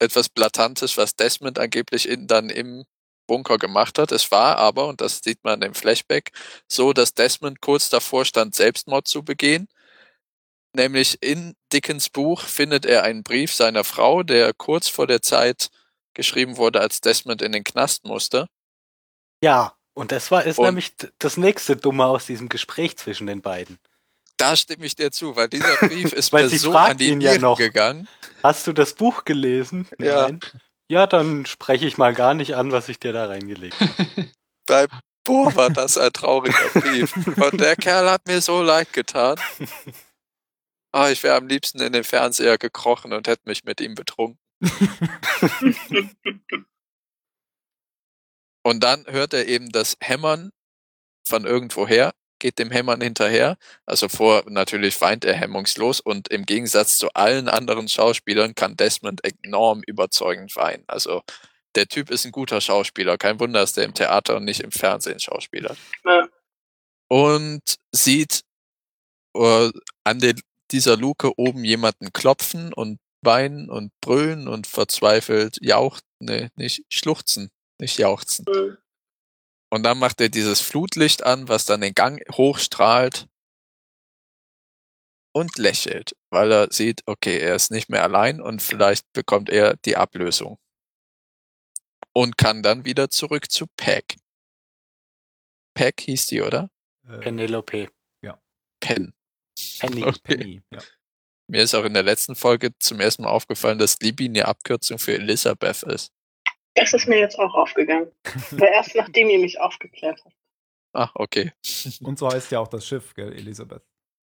etwas Blatantes, was Desmond angeblich dann im Bunker gemacht hat. Es war aber, und das sieht man im Flashback, so, dass Desmond kurz davor stand, Selbstmord zu begehen, Nämlich in Dickens Buch findet er einen Brief seiner Frau, der kurz vor der Zeit geschrieben wurde, als Desmond in den Knast musste. Ja, und das ist nämlich das nächste Dumme aus diesem Gespräch zwischen den beiden. Da stimme ich dir zu, weil dieser Brief ist mir so an die Nieren gegangen. Hast du das Buch gelesen? Ja. Nein. Ja, dann spreche ich mal gar nicht an, was ich dir da reingelegt habe. Boah, war das ein trauriger Brief. Und der Kerl hat mir so leid getan. Oh, ich wäre am liebsten in den Fernseher gekrochen und hätte mich mit ihm betrunken. Und dann hört er eben das Hämmern von irgendwoher, geht dem Hämmern hinterher. Also natürlich weint er hemmungslos und im Gegensatz zu allen anderen Schauspielern kann Desmond enorm überzeugend weinen. Also der Typ ist ein guter Schauspieler. Kein Wunder, dass der im Theater und nicht im Fernsehen Schauspieler. Ja. Und sieht an dieser Luke oben jemanden klopfen und weinen und brüllen und verzweifelt schluchzen. Ja. Und dann macht er dieses Flutlicht an, was dann den Gang hochstrahlt und lächelt, weil er sieht, okay, er ist nicht mehr allein und vielleicht bekommt er die Ablösung. Und kann dann wieder zurück zu Peg. Peg hieß die, oder? Penelope. Ja. Penny. Okay. Penny, ja. Mir ist auch in der letzten Folge zum ersten Mal aufgefallen, dass Libby eine Abkürzung für Elisabeth ist. Das ist mir jetzt auch aufgegangen. Weil erst nachdem ihr mich aufgeklärt habt. Ach, okay. Und so heißt ja auch das Schiff, gell, Elisabeth.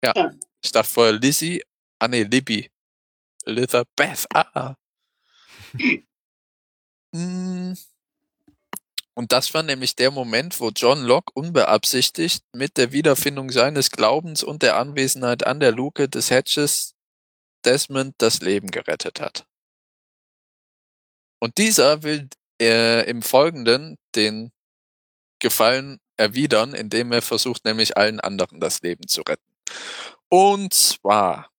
Ja. Ja. Ich dachte vorher Libby. Elisabeth, Und das war nämlich der Moment, wo John Locke unbeabsichtigt mit der Wiederfindung seines Glaubens und der Anwesenheit an der Luke des Hedges Desmond das Leben gerettet hat. Und dieser will im Folgenden den Gefallen erwidern, indem er versucht, nämlich allen anderen das Leben zu retten. Und zwar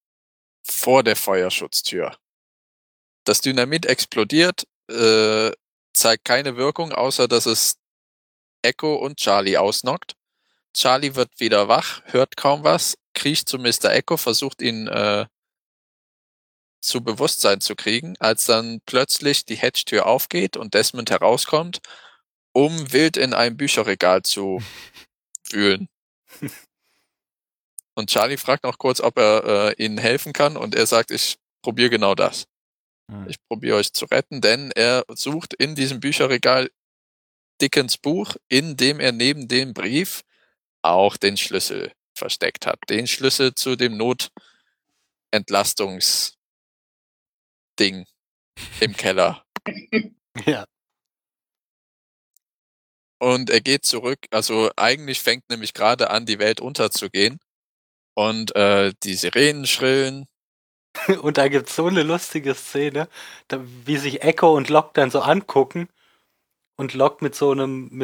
vor der Feuerschutztür. Das Dynamit explodiert, zeigt keine Wirkung, außer dass es Echo und Charlie ausnockt. Charlie wird wieder wach, hört kaum was, kriecht zu Mr. Echo, versucht ihn zu Bewusstsein zu kriegen, als dann plötzlich die Hedgetür aufgeht und Desmond herauskommt, um wild in einem Bücherregal zu wühlen. Und Charlie fragt noch kurz, ob er ihnen helfen kann und er sagt, ich probiere genau das. Ich probiere euch zu retten, denn er sucht in diesem Bücherregal Dickens Buch, in dem er neben dem Brief auch den Schlüssel versteckt hat. Den Schlüssel zu dem Notentlastungsding im Keller. Ja. Und er geht zurück, also eigentlich fängt nämlich gerade an, die Welt unterzugehen und die Sirenen schrillen. Und da gibt es so eine lustige Szene, wie sich Echo und Locke dann so angucken und Locke mit so einem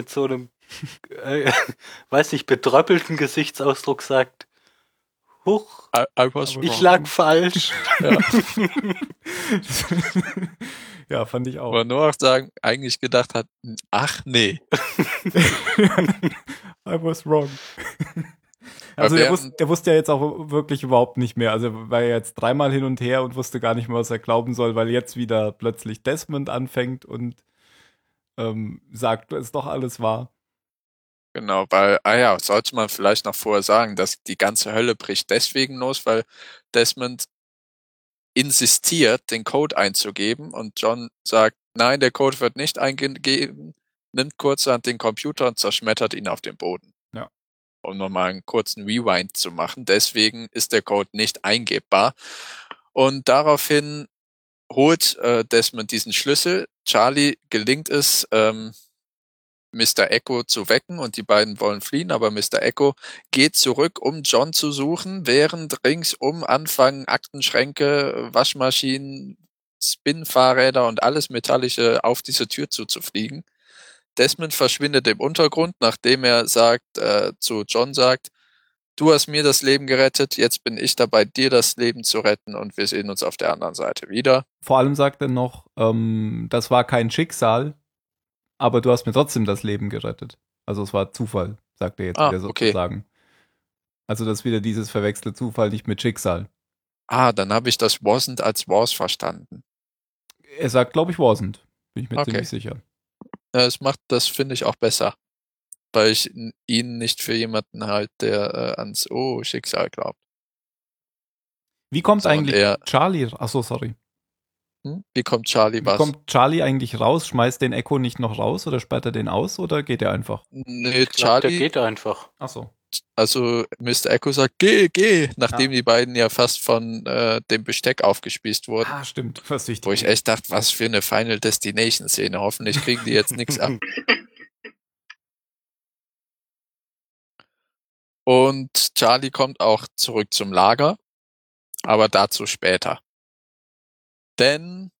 bedröppelten Gesichtsausdruck sagt, huch, ich lag falsch. Ja. Ja, fand ich auch. Aber nur auch sagen, eigentlich gedacht hat, ach nee. I was wrong. Also der wusste ja jetzt auch wirklich überhaupt nicht mehr. Also er war jetzt dreimal hin und her und wusste gar nicht mehr, was er glauben soll, weil jetzt wieder plötzlich Desmond anfängt und sagt, es ist doch alles wahr. Genau, weil, sollte man vielleicht noch vorher sagen, dass die ganze Hölle bricht deswegen los, weil Desmond insistiert, den Code einzugeben und John sagt, nein, der Code wird nicht eingegeben, nimmt kurzerhand den Computer und zerschmettert ihn auf den Boden. Um nochmal einen kurzen Rewind zu machen. Deswegen ist der Code nicht eingebbar. Und daraufhin holt Desmond diesen Schlüssel. Charlie gelingt es, Mr. Echo zu wecken und die beiden wollen fliehen, aber Mr. Echo geht zurück, um John zu suchen, während ringsum anfangen Aktenschränke, Waschmaschinen, Spin-Fahrräder und alles Metallische auf diese Tür zuzufliegen. Desmond verschwindet im Untergrund, nachdem er zu John sagt, du hast mir das Leben gerettet, jetzt bin ich dabei, dir das Leben zu retten und wir sehen uns auf der anderen Seite wieder. Vor allem sagt er noch, das war kein Schicksal, aber du hast mir trotzdem das Leben gerettet. Also es war Zufall, sagt er jetzt wieder sozusagen. Okay. Also das ist wieder dieses verwechselte Zufall nicht mit Schicksal. Ah, dann habe ich das wasn't als was verstanden. Er sagt, glaube ich, wasn't. Bin ich mir ziemlich sicher. Ja, es macht das, finde ich, auch besser. Weil ich ihn nicht für jemanden halte, der ans Schicksal glaubt. Wie kommt eigentlich Charlie? Achso, sorry. Wie kommt Charlie eigentlich raus? Schmeißt den Echo nicht noch raus oder sperrt er den aus oder geht er einfach? Nee, Charlie. Der geht einfach. Achso. Also Mr. Echo sagt, geh, nachdem die beiden ja fast von dem Besteck aufgespießt wurden. Ah, stimmt. Wo ich echt dachte, was für eine Final Destination-Szene. Hoffentlich kriegen die jetzt nichts ab. Und Charlie kommt auch zurück zum Lager, aber dazu später. Denn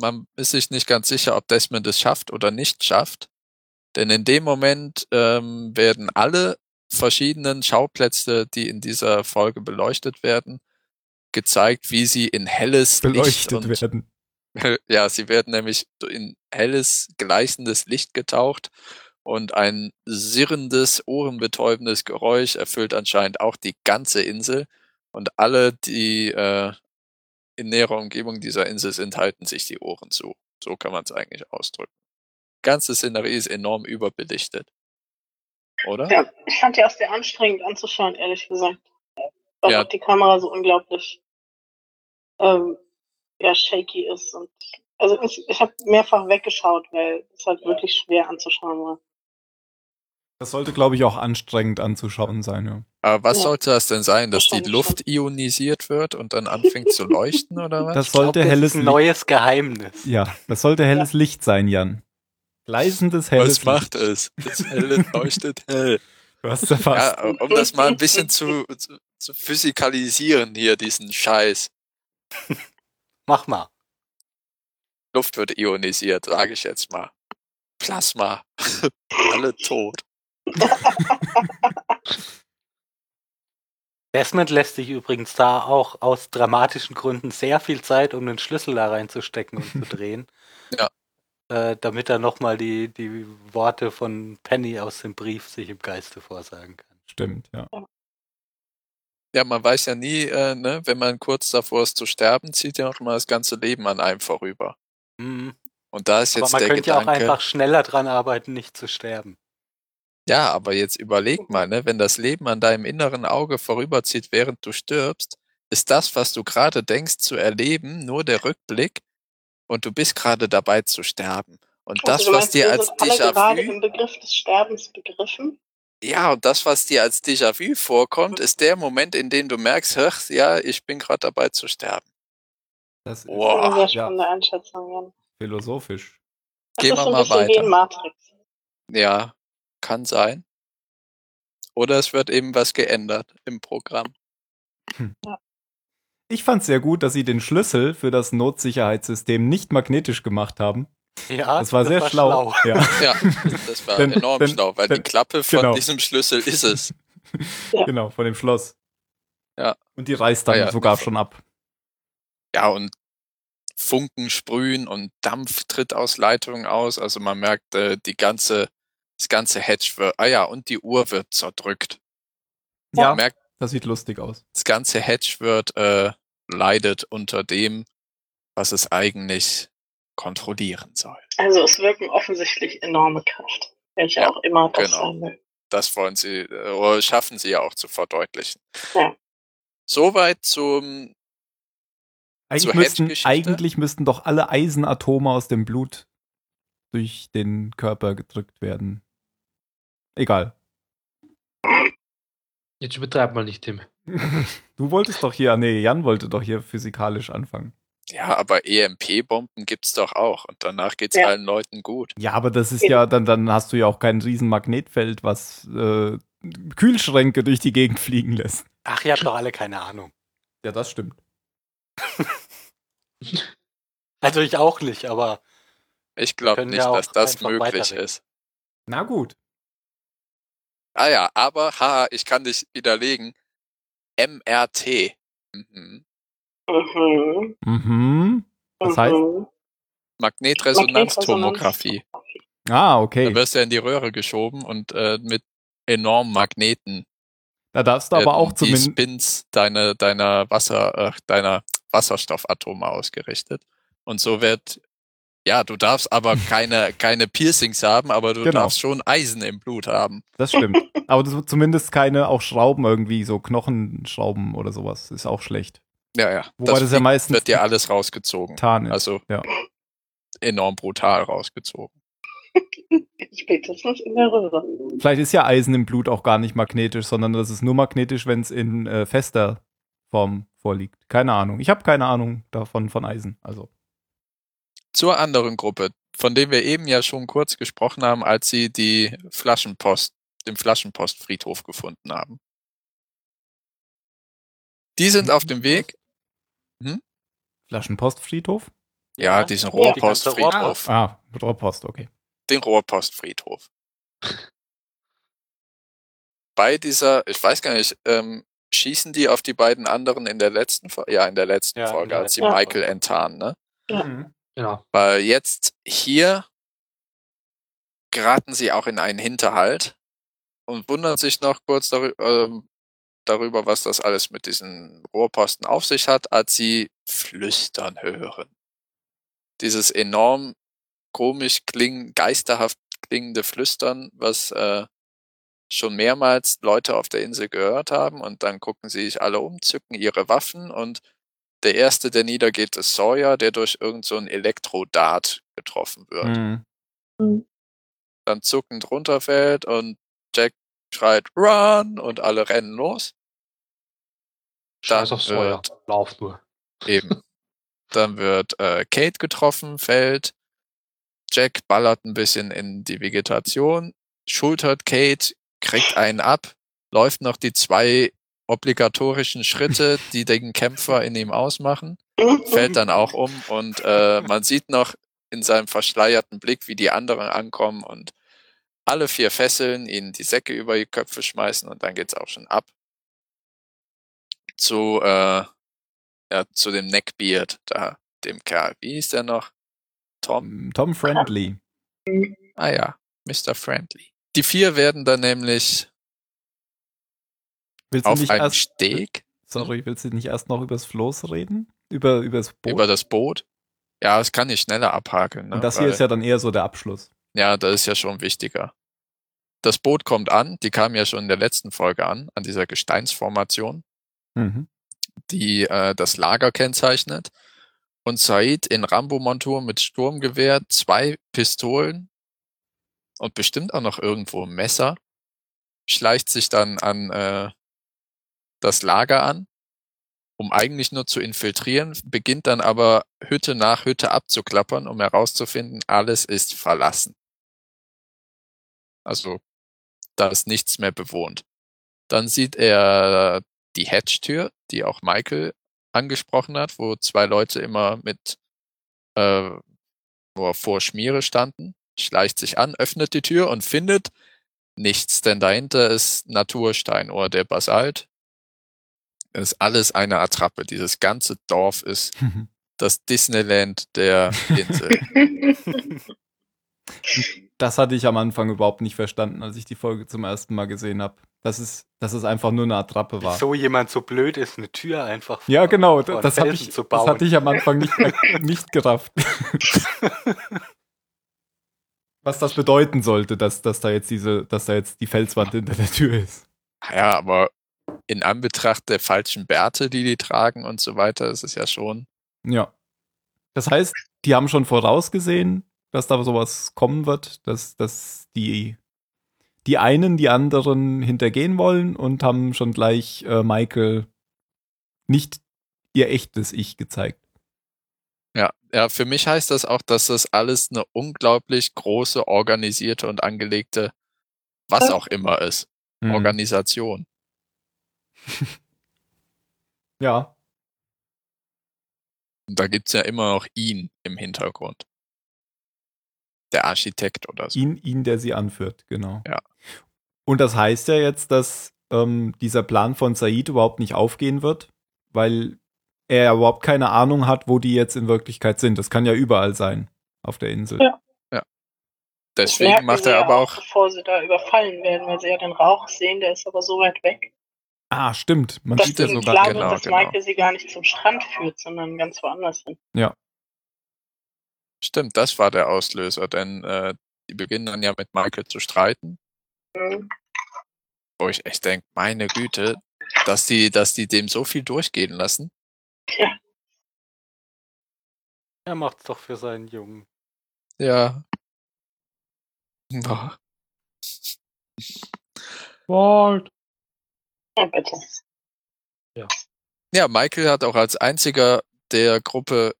man ist sich nicht ganz sicher, ob Desmond es schafft oder nicht schafft. Denn in dem Moment werden alle verschiedenen Schauplätze, die in dieser Folge beleuchtet werden, gezeigt, wie sie in helles Licht werden. Ja, sie werden nämlich in helles, gleißendes Licht getaucht und ein sirrendes, ohrenbetäubendes Geräusch erfüllt anscheinend auch die ganze Insel und alle, die in näherer Umgebung dieser Insel sind, halten sich die Ohren zu. So kann man es eigentlich ausdrücken. Ganze Szenerie ist enorm überbelichtet. Oder? Ja, ich fand die auch sehr anstrengend anzuschauen, ehrlich gesagt. Weil die Kamera so unglaublich shaky ist. Und, also ich habe mehrfach weggeschaut, weil es halt wirklich schwer anzuschauen war. Das sollte, glaube ich, auch anstrengend anzuschauen sein, ja. Aber was sollte das denn sein? Dass die Luft ionisiert wird und dann anfängt zu leuchten, oder was? Das sollte helles Licht. Neues Geheimnis. Ja, das sollte helles Licht sein, Jan. Gleißendes helles Licht. Was macht es? Das helle leuchtet hell. Du hast erfasst. Ja, um das mal ein bisschen zu physikalisieren hier, diesen Scheiß. Mach mal. Luft wird ionisiert, sage ich jetzt mal. Plasma. Alle tot. Desmond lässt sich übrigens da auch aus dramatischen Gründen sehr viel Zeit, um den Schlüssel da reinzustecken und zu drehen. Ja. Damit er nochmal die Worte von Penny aus dem Brief sich im Geiste vorsagen kann. Stimmt, ja. Ja, man weiß ja nie, wenn man kurz davor ist zu sterben, zieht ja nochmal das ganze Leben an einem vorüber. Mhm. Und da ist jetzt der Gedanke... Aber man könnte ja auch einfach schneller dran arbeiten, nicht zu sterben. Ja, aber jetzt überleg mal, wenn das Leben an deinem inneren Auge vorüberzieht, während du stirbst, ist das, was du gerade denkst zu erleben, nur der Rückblick, und du bist gerade dabei zu sterben. Und das, also, was dir als Déjà-vu... gerade im Begriff des Sterbens begriffen? Ja, und das, was dir als Déjà-vu vorkommt, ist der Moment, in dem du merkst, ich bin gerade dabei zu sterben. Das ist eine sehr spannende Einschätzung, Jan. Philosophisch. Gehen wir mal weiter. Wie in Matrix. Ja, kann sein. Oder es wird eben was geändert im Programm. Ja. Ich fand es sehr gut, dass sie den Schlüssel für das Notsicherheitssystem nicht magnetisch gemacht haben. Ja, das war sehr schlau. Ja, das war enorm schlau, weil die Klappe von diesem Schlüssel ist es. Genau, von dem Schloss. Ja. Und die reißt dann sogar schon ab. Ja, und Funken sprühen und Dampf tritt aus Leitungen aus. Also man merkt, das ganze Hedge wird, und die Uhr wird zerdrückt. Ja, man merkt, das sieht lustig aus. Das ganze Hedge wird leidet unter dem, was es eigentlich kontrollieren soll. Also es wirken offensichtlich enorme Kraft, welche auch immer das sein will. Das wollen sie, oder schaffen sie ja auch zu verdeutlichen. Ja. Soweit zur Hedge-Geschichte. Eigentlich müssten doch alle Eisenatome aus dem Blut durch den Körper gedrückt werden. Egal. Jetzt übertreib mal nicht, Tim. Du wolltest doch Jan wollte doch hier physikalisch anfangen. Ja, aber EMP-Bomben gibt's doch auch und danach geht's allen Leuten gut. Ja, aber das ist dann hast du ja auch kein riesen Magnetfeld, was Kühlschränke durch die Gegend fliegen lässt. Ach, ihr habt doch alle keine Ahnung. Ja, das stimmt. Also ich auch nicht, aber ich glaube nicht, dass das möglich ist. Na gut. Ah ja, aber, ich kann dich widerlegen. MRT. Mhm. Mhm. Mhm. Das heißt? Magnetresonanztomographie. Ah, okay. Da wirst du in die Röhre geschoben und mit enormen Magneten Da darfst du aber auch zumindest... Die Spins deiner Wasserstoffatome ausgerichtet. Und so wird... Ja, du darfst aber keine Piercings haben, aber du darfst schon Eisen im Blut haben. Das stimmt. Aber das wird zumindest keine auch Schrauben irgendwie, so Knochenschrauben oder sowas. Ist auch schlecht. Ja, ja. Wobei das ja meistens... wird dir alles rausgezogen. Tarnen. Also enorm brutal rausgezogen. Spätestens in der Röhre. Vielleicht ist ja Eisen im Blut auch gar nicht magnetisch, sondern das ist nur magnetisch, wenn es in fester Form vorliegt. Keine Ahnung. Ich habe keine Ahnung davon von Eisen. Also. Zur anderen Gruppe, von der wir eben ja schon kurz gesprochen haben, als sie den Flaschenpostfriedhof gefunden haben. Die sind auf dem Weg. Hm? Flaschenpostfriedhof? Ja, diesen Rohrpostfriedhof. Ah, Rohrpost, okay. Den Rohrpostfriedhof. Bei dieser, ich weiß gar nicht, schießen die auf die beiden anderen in der letzten Folge? Ja, in der letzten Folge, als sie Michael enttarnen, ne? Ja. Mhm. Genau. Weil jetzt hier geraten sie auch in einen Hinterhalt und wundern sich noch kurz darüber, was das alles mit diesen Rohrposten auf sich hat, als sie flüstern hören. Dieses enorm komisch geisterhaft klingende Flüstern, was schon mehrmals Leute auf der Insel gehört haben, und dann gucken sie sich alle um, zücken ihre Waffen, und der erste, der niedergeht, ist Sawyer, der durch irgend so ein Elektrodart getroffen wird. Mhm. Dann zuckend runterfällt und Jack schreit Run und alle rennen los. Scheiß auf Sawyer, lauf nur. Eben. Dann wird Kate getroffen, fällt. Jack ballert ein bisschen in die Vegetation, schultert Kate, kriegt einen ab, läuft noch die zwei obligatorischen Schritte, die den Kämpfer in ihm ausmachen, fällt dann auch um, und man sieht noch in seinem verschleierten Blick, wie die anderen ankommen und alle vier fesseln, ihnen die Säcke über die Köpfe schmeißen, und dann geht's auch schon ab. Zu dem Neckbeard da, dem Kerl. Wie hieß der noch? Tom Friendly. Ah ja, Mr. Friendly. Die vier werden dann nämlich Steg? Sorry, willst du nicht erst noch übers Floß reden? Über das Boot? Über das Boot? Ja, das kann ich schneller abhaken. Ne? Und das hier ist ja dann eher so der Abschluss. Ja, das ist ja schon wichtiger. Das Boot kommt an, die kam ja schon in der letzten Folge an dieser Gesteinsformation, die das Lager kennzeichnet. Und Said in Rambo-Montur mit Sturmgewehr, 2 Pistolen und bestimmt auch noch irgendwo ein Messer, schleicht sich dann an das Lager an, um eigentlich nur zu infiltrieren, beginnt dann aber Hütte nach Hütte abzuklappern, um herauszufinden, alles ist verlassen. Also, da ist nichts mehr bewohnt. Dann sieht er die Hedgetür, die auch Michael angesprochen hat, wo 2 Leute immer mit vor Schmiere standen, schleicht sich an, öffnet die Tür und findet nichts, denn dahinter ist Naturstein oder der Basalt. Das ist alles eine Attrappe. Dieses ganze Dorf ist das Disneyland der Insel. Das hatte ich am Anfang überhaupt nicht verstanden, als ich die Folge zum ersten Mal gesehen habe. Dass es einfach nur eine Attrappe war. So jemand so blöd ist, eine Tür einfach von, ja, genau. Das hatte ich am Anfang nicht gerafft. Was das bedeuten sollte, dass da jetzt die Felswand hinter der Tür ist. Ja, aber in Anbetracht der falschen Bärte, die tragen und so weiter, ist es ja schon. Ja. Das heißt, die haben schon vorausgesehen, dass da sowas kommen wird, dass die einen die anderen hintergehen wollen, und haben schon gleich Michael nicht ihr echtes Ich gezeigt. Ja, für mich heißt das auch, dass das alles eine unglaublich große, organisierte und angelegte, was auch immer ist, Organisation. Ja. Und da gibt's ja immer noch ihn im Hintergrund. Der Architekt oder so. Ihn, der sie anführt, genau. Ja. Und das heißt ja jetzt, dass dieser Plan von Said überhaupt nicht aufgehen wird, weil er ja überhaupt keine Ahnung hat, wo die jetzt in Wirklichkeit sind. Das kann ja überall sein, auf der Insel. Ja. Deswegen macht er aber auch, bevor sie da überfallen werden, weil sie ja den Rauch sehen, der ist aber so weit weg. Ah, stimmt. Man sieht ja sogar. Ich glaube, genau, dass Michael sie gar nicht zum Strand führt, sondern ganz woanders hin. Ja. Stimmt, das war der Auslöser, denn die beginnen dann ja mit Michael zu streiten. Mhm. Wo ich echt denke, meine Güte, dass die dem so viel durchgehen lassen. Ja. Er macht's doch für seinen Jungen. Ja. Boah. Walt. Ja, bitte. Ja. Ja, Michael hat auch als einziger der Gruppe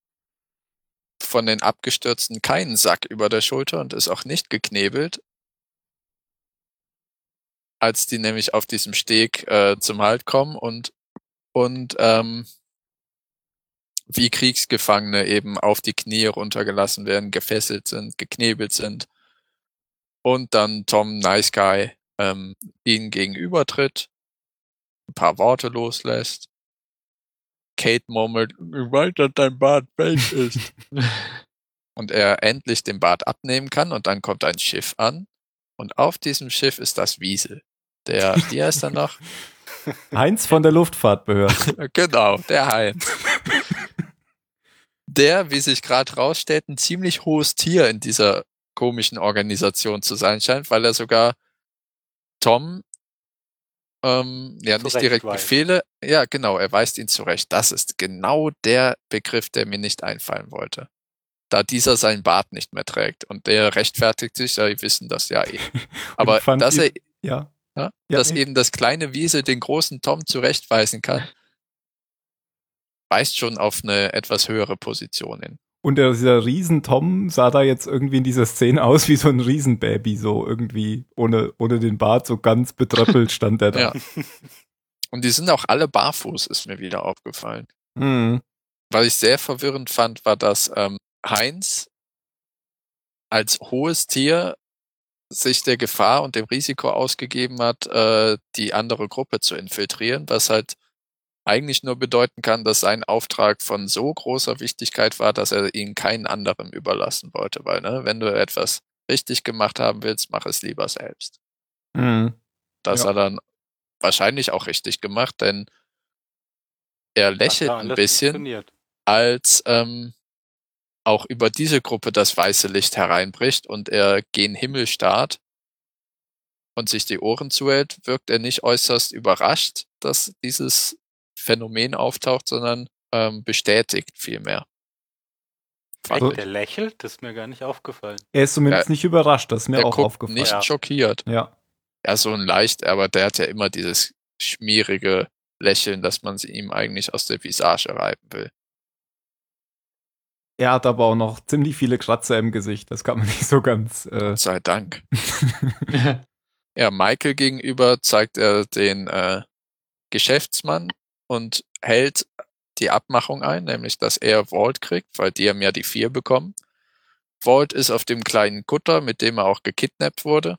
von den Abgestürzten keinen Sack über der Schulter und ist auch nicht geknebelt. Als die nämlich auf diesem Steg zum Halt kommen und wie Kriegsgefangene eben auf die Knie runtergelassen werden, gefesselt sind, geknebelt sind. Und dann Tom Nice Guy ihnen gegenübertritt, ein paar Worte loslässt. Kate murmelt, ich weiß, dass dein Bart welch ist. Und er endlich den Bart abnehmen kann und dann kommt ein Schiff an. Und auf diesem Schiff ist das Wiesel. Der, wie heißt er noch? Heinz von der Luftfahrtbehörde. Genau, der Heinz. Der, wie sich gerade rausstellt, ein ziemlich hohes Tier in dieser komischen Organisation zu sein scheint, weil er sogar Tom nicht direkt Befehle, ja genau, er weist ihn zurecht. Das ist genau der Begriff, der mir nicht einfallen wollte. Da dieser seinen Bart nicht mehr trägt und der rechtfertigt sich, ja, wir wissen das ja eh. Aber dass er eben das kleine Wiesel den großen Tom zurechtweisen kann, weist schon auf eine etwas höhere Position hin. Und dieser Riesen-Tom sah da jetzt irgendwie in dieser Szene aus wie so ein Riesenbaby, so irgendwie ohne den Bart, so ganz betröppelt stand er da. Ja. Und die sind auch alle barfuß, ist mir wieder aufgefallen. Mhm. Was ich sehr verwirrend fand, war, dass Heinz als hohes Tier sich der Gefahr und dem Risiko ausgegeben hat, die andere Gruppe zu infiltrieren, was halt eigentlich nur bedeuten kann, dass sein Auftrag von so großer Wichtigkeit war, dass er ihn keinen anderen überlassen wollte. Weil, wenn du etwas richtig gemacht haben willst, mach es lieber selbst. Mhm. Das hat er dann wahrscheinlich auch richtig gemacht, denn er lächelt ein bisschen, als auch über diese Gruppe das weiße Licht hereinbricht und er gen Himmel starrt und sich die Ohren zuhält, wirkt er nicht äußerst überrascht, dass dieses Phänomen auftaucht, sondern bestätigt vielmehr. Also, der lächelt, das ist mir gar nicht aufgefallen. Er ist zumindest nicht überrascht, das ist mir auch aufgefallen. Nicht schockiert. Ja. Ja, so ein leicht, aber der hat ja immer dieses schmierige Lächeln, dass man sie ihm eigentlich aus der Visage reiben will. Er hat aber auch noch ziemlich viele Kratzer im Gesicht, das kann man nicht so ganz... Gott sei Dank. Ja, Michael gegenüber zeigt er den Geschäftsmann und hält die Abmachung ein, nämlich dass er Walt kriegt, weil die haben ja die 4 bekommen. Walt ist auf dem kleinen Kutter, mit dem er auch gekidnappt wurde.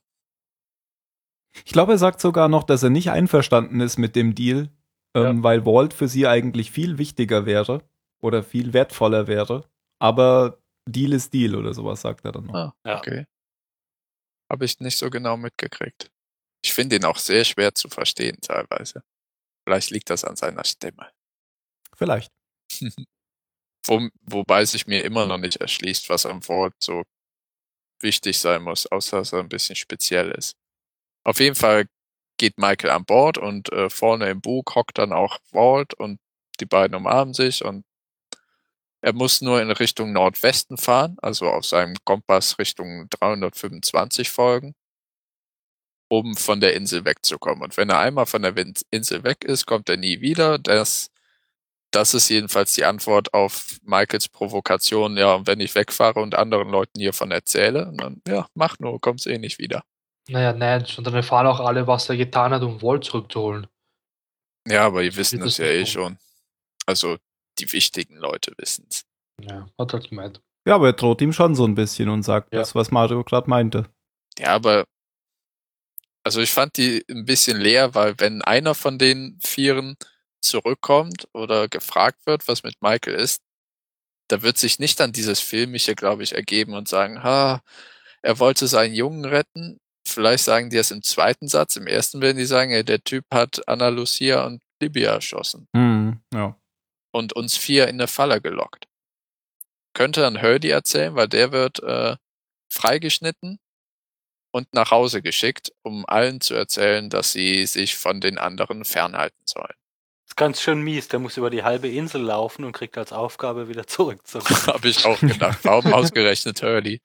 Ich glaube, er sagt sogar noch, dass er nicht einverstanden ist mit dem Deal, weil Walt für sie eigentlich viel wichtiger wäre oder viel wertvoller wäre, aber Deal ist Deal oder sowas, sagt er dann noch. Ah, okay. Habe ich nicht so genau mitgekriegt. Ich finde ihn auch sehr schwer zu verstehen teilweise. Vielleicht liegt das an seiner Stimme. Vielleicht. Wobei sich mir immer noch nicht erschließt, was am Wort so wichtig sein muss, außer dass er ein bisschen speziell ist. Auf jeden Fall geht Michael an Bord und vorne im Bug hockt dann auch Walt und die beiden umarmen sich und er muss nur in Richtung Nordwesten fahren, also auf seinem Kompass Richtung 325 folgen, um von der Insel wegzukommen. Und wenn er einmal von der Insel weg ist, kommt er nie wieder. Das ist jedenfalls die Antwort auf Michaels Provokation. Ja, und wenn ich wegfahre und anderen Leuten hiervon erzähle, dann mach nur, kommst eh nicht wieder. Naja, nein, und dann erfahren auch alle, was er getan hat, um Walt zurückzuholen. Ja, aber die wissen das ja eh schon. Also die wichtigen Leute wissen es. Ja, hat er gemeint. Ja, aber er droht ihm schon so ein bisschen und sagt das, was Mario gerade meinte. Ja, aber also ich fand die ein bisschen leer, weil wenn einer von den 4 zurückkommt oder gefragt wird, was mit Michael ist, da wird sich nicht an dieses Filmische, glaube ich, ergeben und sagen, er wollte seinen Jungen retten. Vielleicht sagen die das im zweiten Satz. Im ersten werden die sagen, ey, der Typ hat Anna Lucia und Libya erschossen. Mhm, ja. Und uns vier in eine Falle gelockt. Könnte dann Hurley erzählen, weil der wird freigeschnitten und nach Hause geschickt, um allen zu erzählen, dass sie sich von den anderen fernhalten sollen. Das ist ganz schön mies, der muss über die halbe Insel laufen und kriegt als Aufgabe wieder zurückzukommen. Habe ich auch gedacht, warum ausgerechnet Hurley?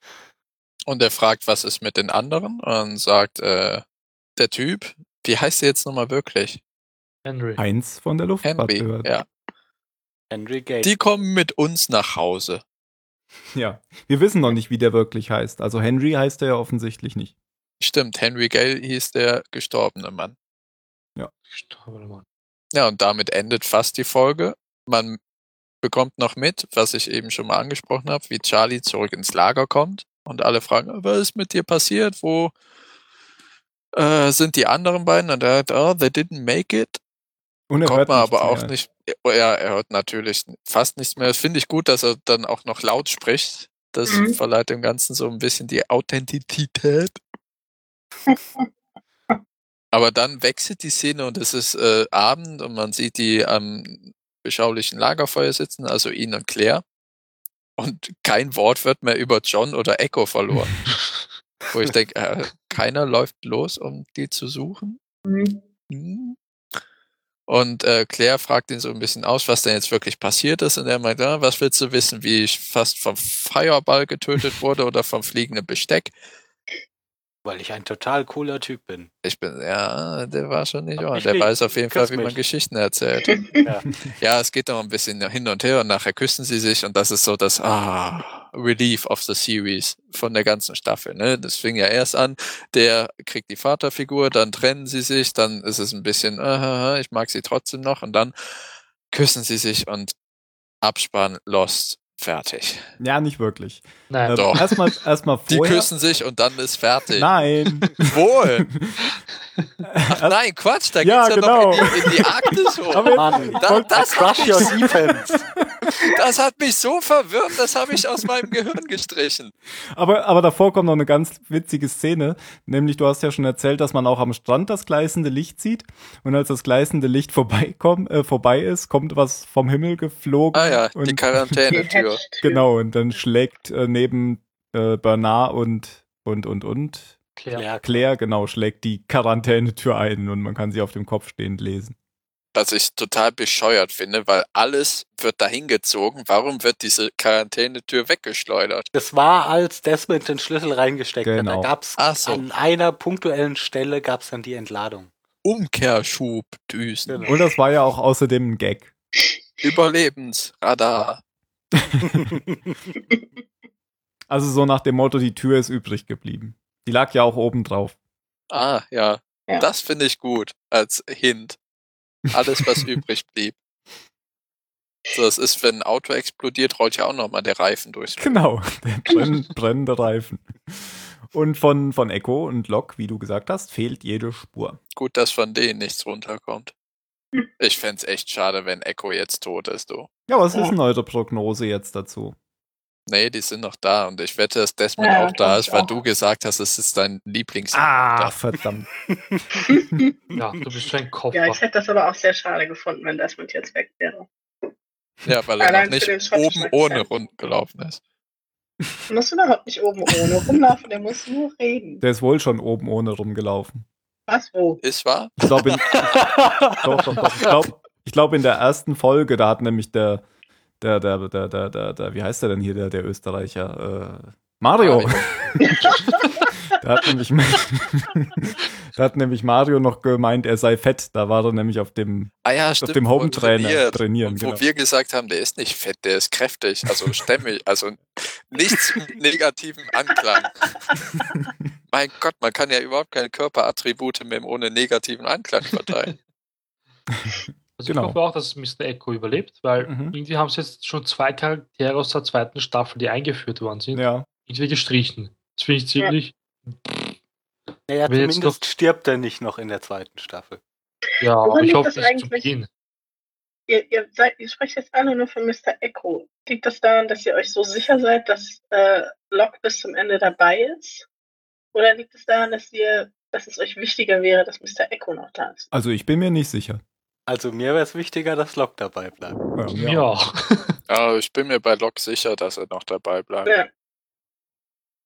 Und er fragt, was ist mit den anderen? Und sagt, der Typ, wie heißt der jetzt nochmal wirklich? Henry. Eins von der Luftfahrtbehörde. Henry, ja. Henry Gale. Die kommen mit uns nach Hause. Ja, wir wissen noch nicht, wie der wirklich heißt. Also Henry heißt er ja offensichtlich nicht. Stimmt, Henry Gale hieß der gestorbene Mann. Ja. Gestorbene Mann. Ja, und damit endet fast die Folge. Man bekommt noch mit, was ich eben schon mal angesprochen habe, wie Charlie zurück ins Lager kommt und alle fragen, was ist mit dir passiert? Wo sind die anderen beiden? Und er sagt, oh, they didn't make it. Und er hört man aber auch nicht. Ja, er hört natürlich fast nichts mehr. Das finde ich gut, dass er dann auch noch laut spricht. Das verleiht dem Ganzen so ein bisschen die Authentizität. Aber dann wechselt die Szene und es ist Abend und man sieht die am beschaulichen Lagerfeuer sitzen, also ihn und Claire. Und kein Wort wird mehr über John oder Echo verloren. Wo ich denke, keiner läuft los, um die zu suchen. Mhm. Und Claire fragt ihn so ein bisschen aus, was denn jetzt wirklich passiert ist. Und er meint, was willst du wissen, wie ich fast vom Fireball getötet wurde oder vom fliegenden Besteck? Weil ich ein total cooler Typ bin. Der war schon nicht ordentlich. Der weiß auf jeden Fall, wie man Geschichten erzählt. Ja, es geht noch ein bisschen hin und her und nachher küssen sie sich. Und das ist so das Relief of the Series von der ganzen Staffel. Ne? Das fing ja erst an, der kriegt die Vaterfigur, dann trennen sie sich, dann ist es ein bisschen, ich mag sie trotzdem noch. Und dann küssen sie sich und Abspann, Lost. Fertig. Ja, nicht wirklich. Nein. Doch. Erstmal vorher. Die küssen sich und dann ist fertig. Nein. Wohl. Ach nein, Quatsch, da geht's genau. Noch in die Arktis hoch. Mann, das crush your defense. Das hat mich so verwirrt, das habe ich aus meinem Gehirn gestrichen. Aber davor kommt noch eine ganz witzige Szene, nämlich du hast ja schon erzählt, dass man auch am Strand das gleißende Licht sieht und als das gleißende Licht vorbei ist, kommt was vom Himmel geflogen. Ah ja, die Quarantänetür. Genau, und dann schlägt neben Bernard und Claire, genau, schlägt die Quarantänetür ein und man kann sie auf dem Kopf stehend lesen. Was ich total bescheuert finde, weil alles wird dahin gezogen. Warum wird diese Quarantänetür weggeschleudert? Das war, als Desmond den Schlüssel reingesteckt hat. Da gab's an einer punktuellen Stelle gab's dann die Entladung. Umkehrschub, Düsen. Genau. Und das war ja auch außerdem ein Gag. Überlebensradar. Also so nach dem Motto, die Tür ist übrig geblieben. Die lag ja auch oben drauf. Ah, ja. Das finde ich gut als Hint. Alles, was übrig blieb. So, das ist, wenn ein Auto explodiert, rollt ja auch nochmal der Reifen durchs Feld. Genau, der brennende Reifen. Und von Echo und Locke, wie du gesagt hast, fehlt jede Spur. Gut, dass von denen nichts runterkommt. Ich fände es echt schade, wenn Echo jetzt tot ist, du. Ja, was ist denn eure Prognose jetzt dazu? Nee, die sind noch da und ich wette, dass Desmond auch da ist, weil du gesagt hast, es ist dein Lieblings. Verdammt. Ja, du bist schon ein Kopf. Ja, ich hätte das aber auch sehr schade gefunden, wenn Desmond jetzt weg wäre. Ja, weil er noch nicht oben ohne rumgelaufen ist. Du musst überhaupt nicht oben ohne rumlaufen, der muss nur reden. Der ist wohl schon oben ohne rumgelaufen. Was, wo? Ist wahr? Ich glaube, ich glaub in der ersten Folge, da hat nämlich der, wie heißt der denn hier, der Österreicher? Mario! Da hat nämlich Mario noch gemeint, er sei fett. Da war er nämlich auf dem Home-Trainer trainieren. Und wo wir gesagt haben, der ist nicht fett, der ist kräftig, also stämmig, also nichts mit negativem Anklang. Mein Gott, man kann ja überhaupt keine Körperattribute mehr ohne negativen Anklang verteilen. Also ich hoffe auch, dass Mr. Echo überlebt, weil irgendwie haben sie jetzt schon zwei Charaktere aus der zweiten Staffel, die eingeführt worden sind, irgendwie gestrichen. Das finde ich ziemlich... Ja. Naja, zumindest stirbt er nicht noch in der zweiten Staffel. Ja, aber ich hoffe, das zum Beginn. Ihr sprecht jetzt alle nur von Mr. Echo. Liegt das daran, dass ihr euch so sicher seid, dass Locke bis zum Ende dabei ist? Oder liegt es daran, dass es euch wichtiger wäre, dass Mr. Echo noch da ist? Also ich bin mir nicht sicher. Also mir wäre es wichtiger, dass Locke dabei bleibt. Ja. Also ich bin mir bei Locke sicher, dass er noch dabei bleibt. Ja.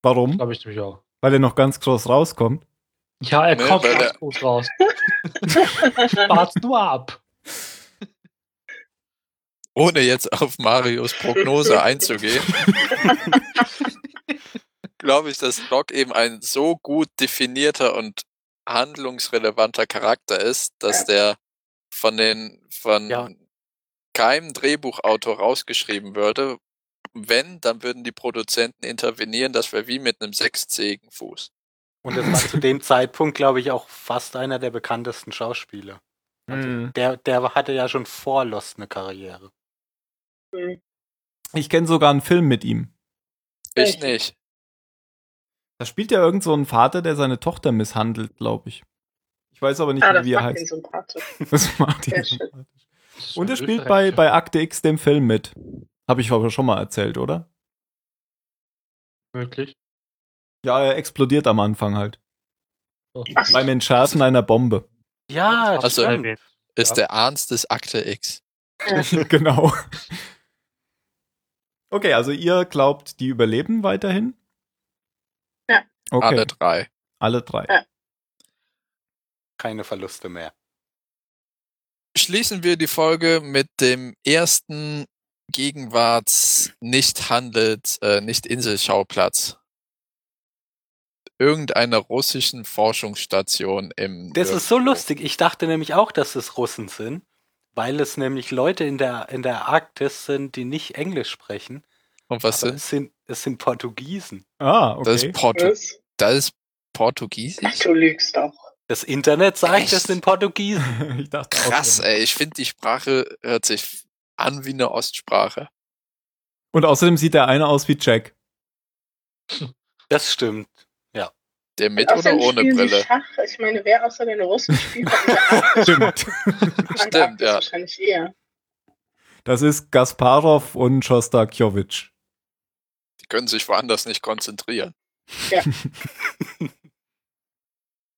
Warum? Glaube ich nämlich auch. Weil er noch ganz groß rauskommt? Ja, er kommt ganz groß raus. Spart's nur ab. Ohne jetzt auf Marios Prognose einzugehen, glaube ich, dass Locke eben ein so gut definierter und handlungsrelevanter Charakter ist, dass der von keinem Drehbuchautor rausgeschrieben würde. Wenn, dann würden die Produzenten intervenieren, das wäre wie mit einem sechszähigen Fuß. Und das war zu dem Zeitpunkt, glaube ich, auch fast einer der bekanntesten Schauspieler. Also der hatte ja schon vor Lost eine Karriere. Ich kenne sogar einen Film mit ihm. Ich nicht. Da spielt ja irgend so ein Vater, der seine Tochter misshandelt, glaube ich. Ich weiß aber nicht, wie er heißt. Das macht ihn sympathisch. Und er spielt bei Akte X dem Film mit. Habe ich aber schon mal erzählt, oder? Möglich. Ja, er explodiert am Anfang halt. Oh. Beim Entschärfen einer Bombe. Ja, also ist der Arzt des Akte X. Ja. Genau. Okay, also ihr glaubt, die überleben weiterhin? Ja. Okay. Alle drei. Ja. Keine Verluste mehr. Schließen wir die Folge mit dem ersten Nicht-Inselschauplatz irgendeiner russischen Forschungsstation im... Das ist so lustig. Ich dachte nämlich auch, dass es Russen sind, weil es nämlich Leute in der Arktis sind, die nicht Englisch sprechen. Und was sind? Es sind Portugiesen. Ah, okay. Das ist Portugiesisch? Ach, du lügst doch. Das Internet sagt, das sind Portugiesen. Ich dachte auch. Krass, ey. Ich finde, die Sprache hört sich an wie eine Ostsprache. Und außerdem sieht der eine aus wie Jack. Das stimmt. Ja. Der mit oder ohne Brille? Schach. Ich meine, wer außer den Russen spielt? Stimmt, ja. Wahrscheinlich eher. Das ist Gasparov und Schostakjowitsch. Die können sich woanders nicht konzentrieren. Ja.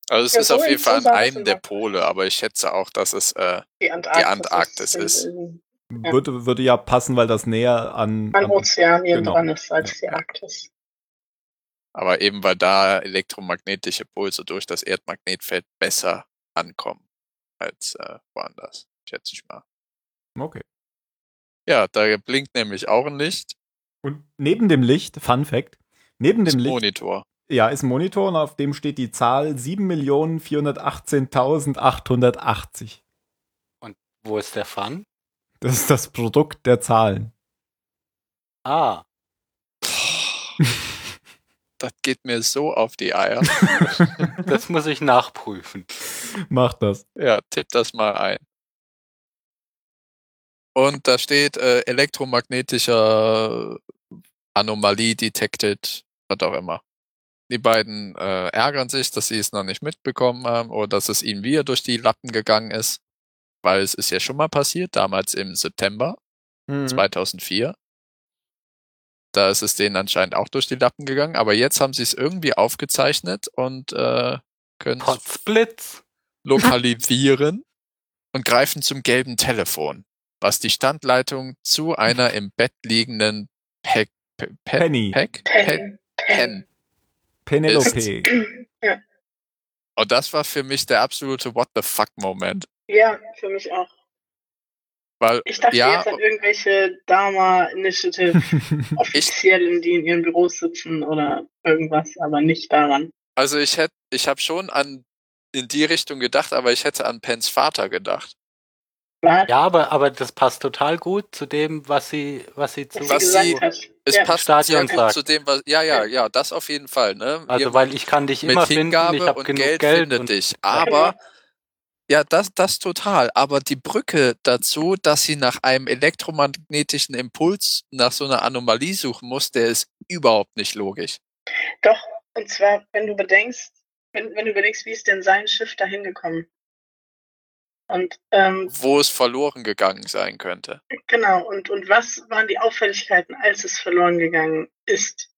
Also es ist auf jeden Fall an einem der Pole, aber ich schätze auch, dass es die Antarktis ist. Würde ja passen, weil das näher an Ozeanien dran ist als die Arktis. Aber eben, weil da elektromagnetische Pulse durch das Erdmagnetfeld besser ankommen als woanders, schätze ich mal. Okay. Ja, da blinkt nämlich auch ein Licht. Und neben dem Licht, Fun Fact, Monitor. Ja, ist ein Monitor und auf dem steht die Zahl 7.418.880. Und wo ist der Fun? Das ist das Produkt der Zahlen. Ah. Das geht mir so auf die Eier. Das muss ich nachprüfen. Mach das. Ja, tipp das mal ein. Und da steht elektromagnetischer Anomalie detected, was auch immer. Die beiden ärgern sich, dass sie es noch nicht mitbekommen haben oder dass es ihnen wieder durch die Lappen gegangen ist. Weil es ist ja schon mal passiert, damals im September 2004. Da ist es denen anscheinend auch durch die Lappen gegangen. Aber jetzt haben sie es irgendwie aufgezeichnet und können Potsblitz lokalisieren und greifen zum gelben Telefon, was die Standleitung zu einer im Bett liegenden Penelope. Ja. Und das war für mich der absolute What-the-fuck-Moment. Ja, für mich auch. Weil, ich dachte jetzt an irgendwelche Dharma Initiative Offiziellen, die in ihren Büros sitzen oder irgendwas, aber nicht daran. Also ich habe schon in die Richtung gedacht, aber ich hätte an Pens Vater gedacht. Was? Ja, aber das passt total gut zu dem, was sie gesagt hat. Es passt Stadion sehr gut zu dem, was... Ja, das auf jeden Fall. Ne? Also, weil ich kann dich immer finden, ich habe genug Geld findet dich, aber... Ja, das total. Aber die Brücke dazu, dass sie nach einem elektromagnetischen Impuls, nach so einer Anomalie suchen muss, der ist überhaupt nicht logisch. Doch, und zwar, wenn du überlegst, wie ist denn sein Schiff dahin gekommen? Und, wo es verloren gegangen sein könnte. Genau, und was waren die Auffälligkeiten, als es verloren gegangen ist?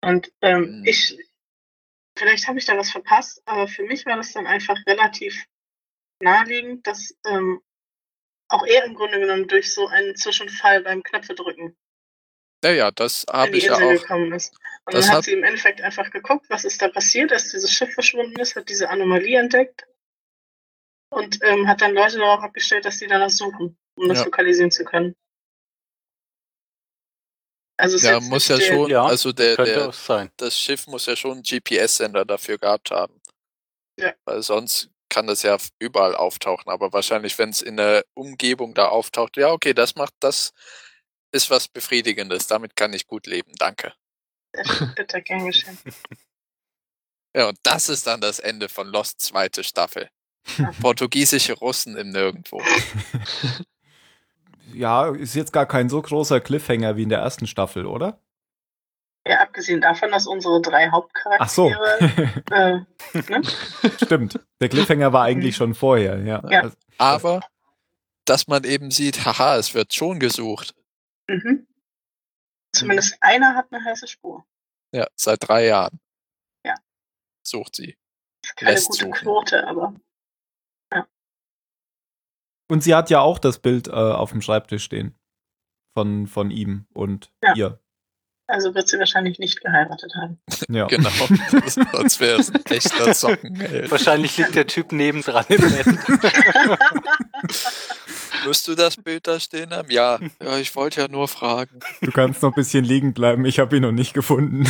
Und Vielleicht habe ich da was verpasst, aber für mich war das dann einfach relativ naheliegend, dass auch er im Grunde genommen durch so einen Zwischenfall beim Knöpfedrücken das habe ich ja auch. Gekommen ist. Und dann hat sie im Endeffekt einfach geguckt, was ist da passiert, dass dieses Schiff verschwunden ist, hat diese Anomalie entdeckt und hat dann Leute darauf abgestellt, dass die danach suchen, um das lokalisieren zu können. Also das Schiff muss ja schon einen GPS-Sender dafür gehabt haben. Ja. Weil sonst kann das ja überall auftauchen, aber wahrscheinlich, wenn es in der Umgebung da auftaucht, das ist was Befriedigendes, damit kann ich gut leben, danke. Bitte, gern geschehen. Ja, und das ist dann das Ende von Lost 2. Staffel. Portugiesische Russen im Nirgendwo. Ja, ist jetzt gar kein so großer Cliffhanger wie in der ersten Staffel, oder? Ja, abgesehen davon, dass unsere 3 Hauptcharaktere... Ach so. Ne? Stimmt, der Cliffhanger war eigentlich schon vorher, ja. Aber, dass man eben sieht, es wird schon gesucht. Mhm. Zumindest einer hat eine heiße Spur. Ja, seit 3 Jahren. Ja. Sucht sie. Das ist keine gute Quote, aber... Und sie hat ja auch das Bild auf dem Schreibtisch stehen. Von ihm und ihr. Also wird sie wahrscheinlich nicht geheiratet haben. Ja. Genau. Sonst wäre es ein echter Socken. Wahrscheinlich liegt der Typ nebendran im Bett. Wirst du das Bild da stehen haben? Ja. Ja, ich wollte ja nur fragen. Du kannst noch ein bisschen liegen bleiben. Ich habe ihn noch nicht gefunden.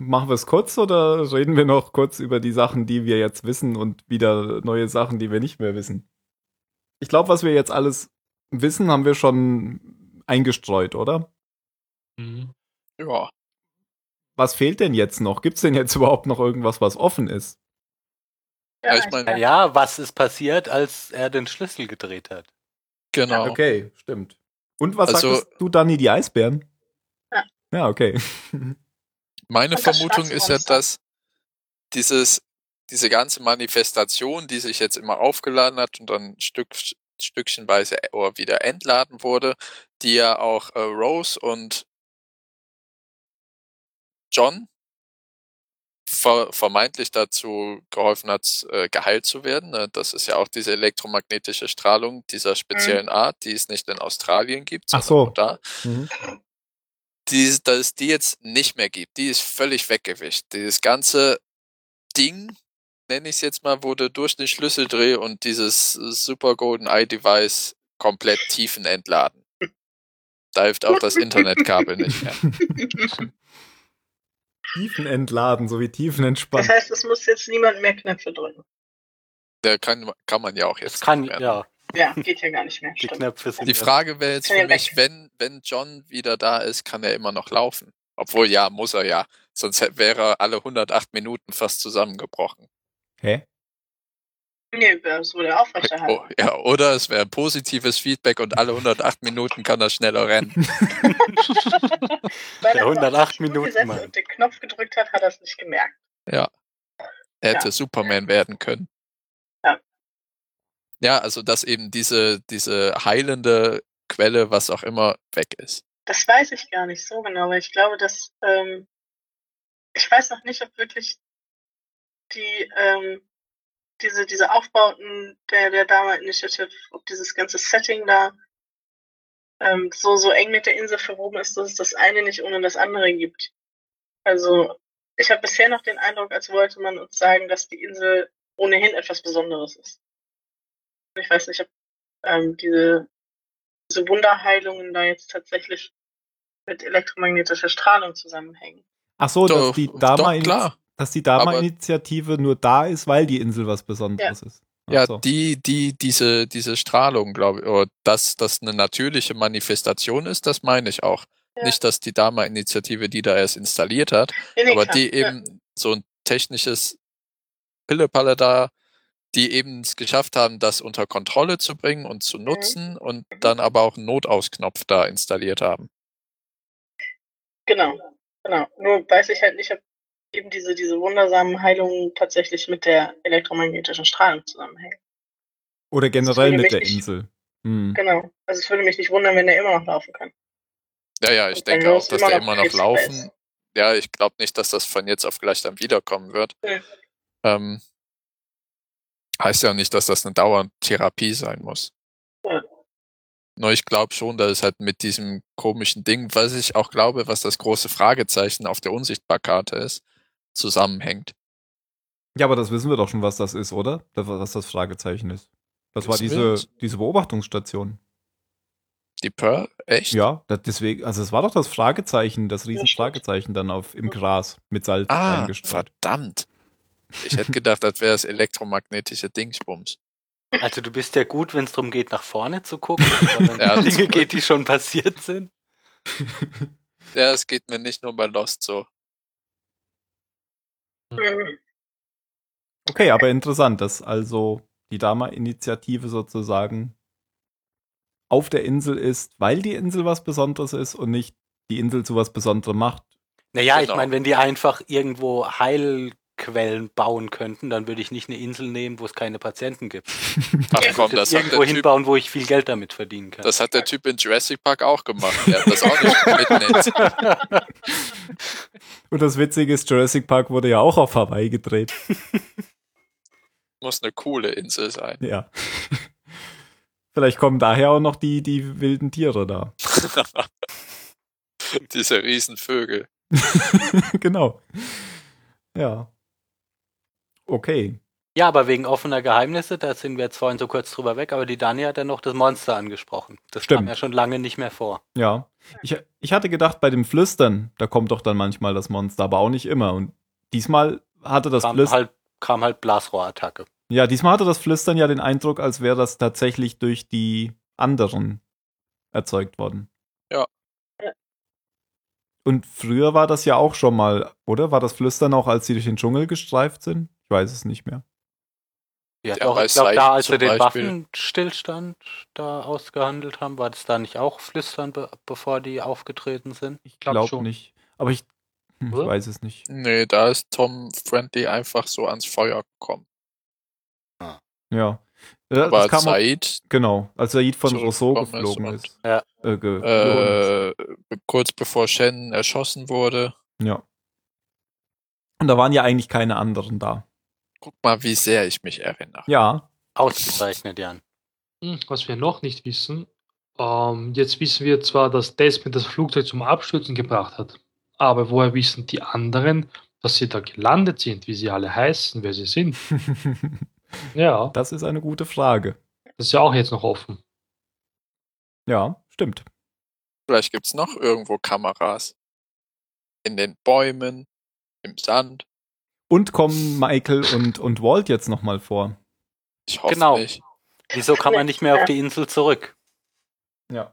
Machen wir es kurz oder reden wir noch kurz über die Sachen, die wir jetzt wissen und wieder neue Sachen, die wir nicht mehr wissen? Ich glaube, was wir jetzt alles wissen, haben wir schon eingestreut, oder? Mhm. Ja. Was fehlt denn jetzt noch? Gibt es denn jetzt überhaupt noch irgendwas, was offen ist? Ja, ich meine, was ist passiert, als er den Schlüssel gedreht hat? Genau. Ja, okay, stimmt. Und was sagtest du, Dani, die Eisbären? Ja. Ja, okay. Meine Vermutung ist ja, dass diese ganze Manifestation, die sich jetzt immer aufgeladen hat und dann stückchenweise wieder entladen wurde, die ja auch Rose und John vermeintlich dazu geholfen hat, geheilt zu werden. Das ist ja auch diese elektromagnetische Strahlung dieser speziellen Art, die es nicht in Australien gibt, sondern nur da. Mhm. Dass es die jetzt nicht mehr gibt. Die ist völlig weggewischt. Dieses ganze Ding, nenne ich es jetzt mal, wurde durch den Schlüsseldreh und dieses Super Golden Eye Device komplett tiefenentladen. Da hilft auch das Internetkabel nicht mehr. Tiefenentladen, sowie tiefenentspannt. Das heißt, es muss jetzt niemand mehr Knöpfe drücken. Der kann man ja auch jetzt. Das kann, ja. Ja, geht ja gar nicht mehr. Die Frage wäre jetzt für mich, wenn John wieder da ist, kann er immer noch laufen. Obwohl, muss er ja. Sonst wäre er alle 108 Minuten fast zusammengebrochen. Hä? Nee, das würde er aufrechterhalten. Oh, ja, oder es wäre positives Feedback und alle 108 Minuten kann er schneller rennen. Weil er 108 Minuten und den Knopf gedrückt hat, hat er es nicht gemerkt. Ja. Er hätte Superman werden können. Ja, also dass eben diese heilende Quelle, was auch immer, weg ist. Das weiß ich gar nicht so genau, weil ich glaube, dass ich weiß noch nicht, ob wirklich die diese Aufbauten der Dharma Initiative, ob dieses ganze Setting da so eng mit der Insel verwoben ist, dass es das eine nicht ohne das andere gibt. Also ich habe bisher noch den Eindruck, als wollte man uns sagen, dass die Insel ohnehin etwas Besonderes ist. Ich weiß nicht, ob diese Wunderheilungen da jetzt tatsächlich mit elektromagnetischer Strahlung zusammenhängen. Ach so, doch, dass die Dharma-Initiative nur da ist, weil die Insel was Besonderes ist. Achso. Ja, diese Strahlung, glaube ich, oder dass das eine natürliche Manifestation ist, das meine ich auch. Ja. Nicht, dass die Dharma-Initiative, die da erst installiert hat, aber die eben so ein technisches Pillepalle da, die eben es geschafft haben, das unter Kontrolle zu bringen und zu nutzen und dann aber auch einen Notausknopf da installiert haben. Genau. Nur weiß ich halt nicht, ob eben diese wundersamen Heilungen tatsächlich mit der elektromagnetischen Strahlung zusammenhängen. Oder generell mit der Insel. Genau. Also es würde mich nicht wundern, wenn der immer noch laufen kann. Ja, ich denke auch, dass der immer noch laufen. ja, ich glaube nicht, dass das von jetzt auf gleich dann wiederkommen wird. Mhm. Heißt ja nicht, dass das eine Dauertherapie sein muss. Mhm. Nur ich glaube schon, dass es halt mit diesem komischen Ding, was ich auch glaube, was das große Fragezeichen auf der Unsichtbarkarte ist, zusammenhängt. Ja, aber das wissen wir doch schon, was das ist, oder? Was das Fragezeichen ist. Das war diese Beobachtungsstation. Die Pearl? Echt? Ja, deswegen, also es war doch das Fragezeichen, das Riesenfragezeichen dann im Gras mit Salz eingestreut. Verdammt. Ich hätte gedacht, das wäre das elektromagnetische Dingsbums. Also du bist ja gut, wenn es darum geht, nach vorne zu gucken, aber ja, Dinge geht, die schon passiert sind. Ja, es geht mir nicht nur bei Lost so. Okay, aber interessant, dass also die Dharma-Initiative sozusagen auf der Insel ist, weil die Insel was Besonderes ist und nicht die Insel zu was Besonderem macht. Naja, genau. Ich meine, wenn die einfach irgendwo Heilquellen bauen könnten, dann würde ich nicht eine Insel nehmen, wo es keine Patienten gibt. Ach komm, das hat irgendwo hinbauen, wo ich viel Geld damit verdienen kann. Das hat der Typ in Jurassic Park auch gemacht. Der hat das auch nicht mitnehmen. Und das Witzige ist, Jurassic Park wurde ja auch auf Hawaii gedreht. Muss eine coole Insel sein. Ja. Vielleicht kommen daher auch noch die wilden Tiere da. Diese Riesenvögel. Genau. Ja. Okay. Ja, aber wegen offener Geheimnisse, da sind wir jetzt vorhin so kurz drüber weg, aber die Dani hat ja noch das Monster angesprochen. Das kam ja schon lange nicht mehr vor. Ja. Ich hatte gedacht, bei dem Flüstern, da kommt doch dann manchmal das Monster, aber auch nicht immer. Und diesmal hatte das Flüstern... Kam halt Blasrohrattacke. Ja, diesmal hatte das Flüstern ja den Eindruck, als wäre das tatsächlich durch die anderen erzeugt worden. Ja. Und früher war das ja auch schon mal, oder? War das Flüstern auch, als sie durch den Dschungel gestreift sind? Ich weiß es nicht mehr. Ja, doch, ich glaube, da, als wir den Waffenstillstand da ausgehandelt haben, war das da nicht auch Flüstern, bevor die aufgetreten sind? Ich glaube nicht. Aber ich weiß es nicht. Nee, da ist Tom Friendly einfach so ans Feuer gekommen. Ah. Ja. Aber das Said. Genau, als Said von Rousseau geflogen ist. Ja. Kurz bevor Shen erschossen wurde. Ja. Und da waren ja eigentlich keine anderen da. Guck mal, wie sehr ich mich erinnere. Ja. Ausgezeichnet, Jan. Was wir noch nicht wissen, jetzt wissen wir zwar, dass Desmond das Flugzeug zum Abstürzen gebracht hat. Aber woher wissen die anderen, dass sie da gelandet sind, wie sie alle heißen, wer sie sind? Ja. Das ist eine gute Frage. Das ist ja auch jetzt noch offen. Ja, stimmt. Vielleicht gibt es noch irgendwo Kameras. In den Bäumen, im Sand. Und kommen Michael und Walt jetzt nochmal vor? Ich hoffe nicht. Wieso kann man nicht mehr auf die Insel zurück? Ja.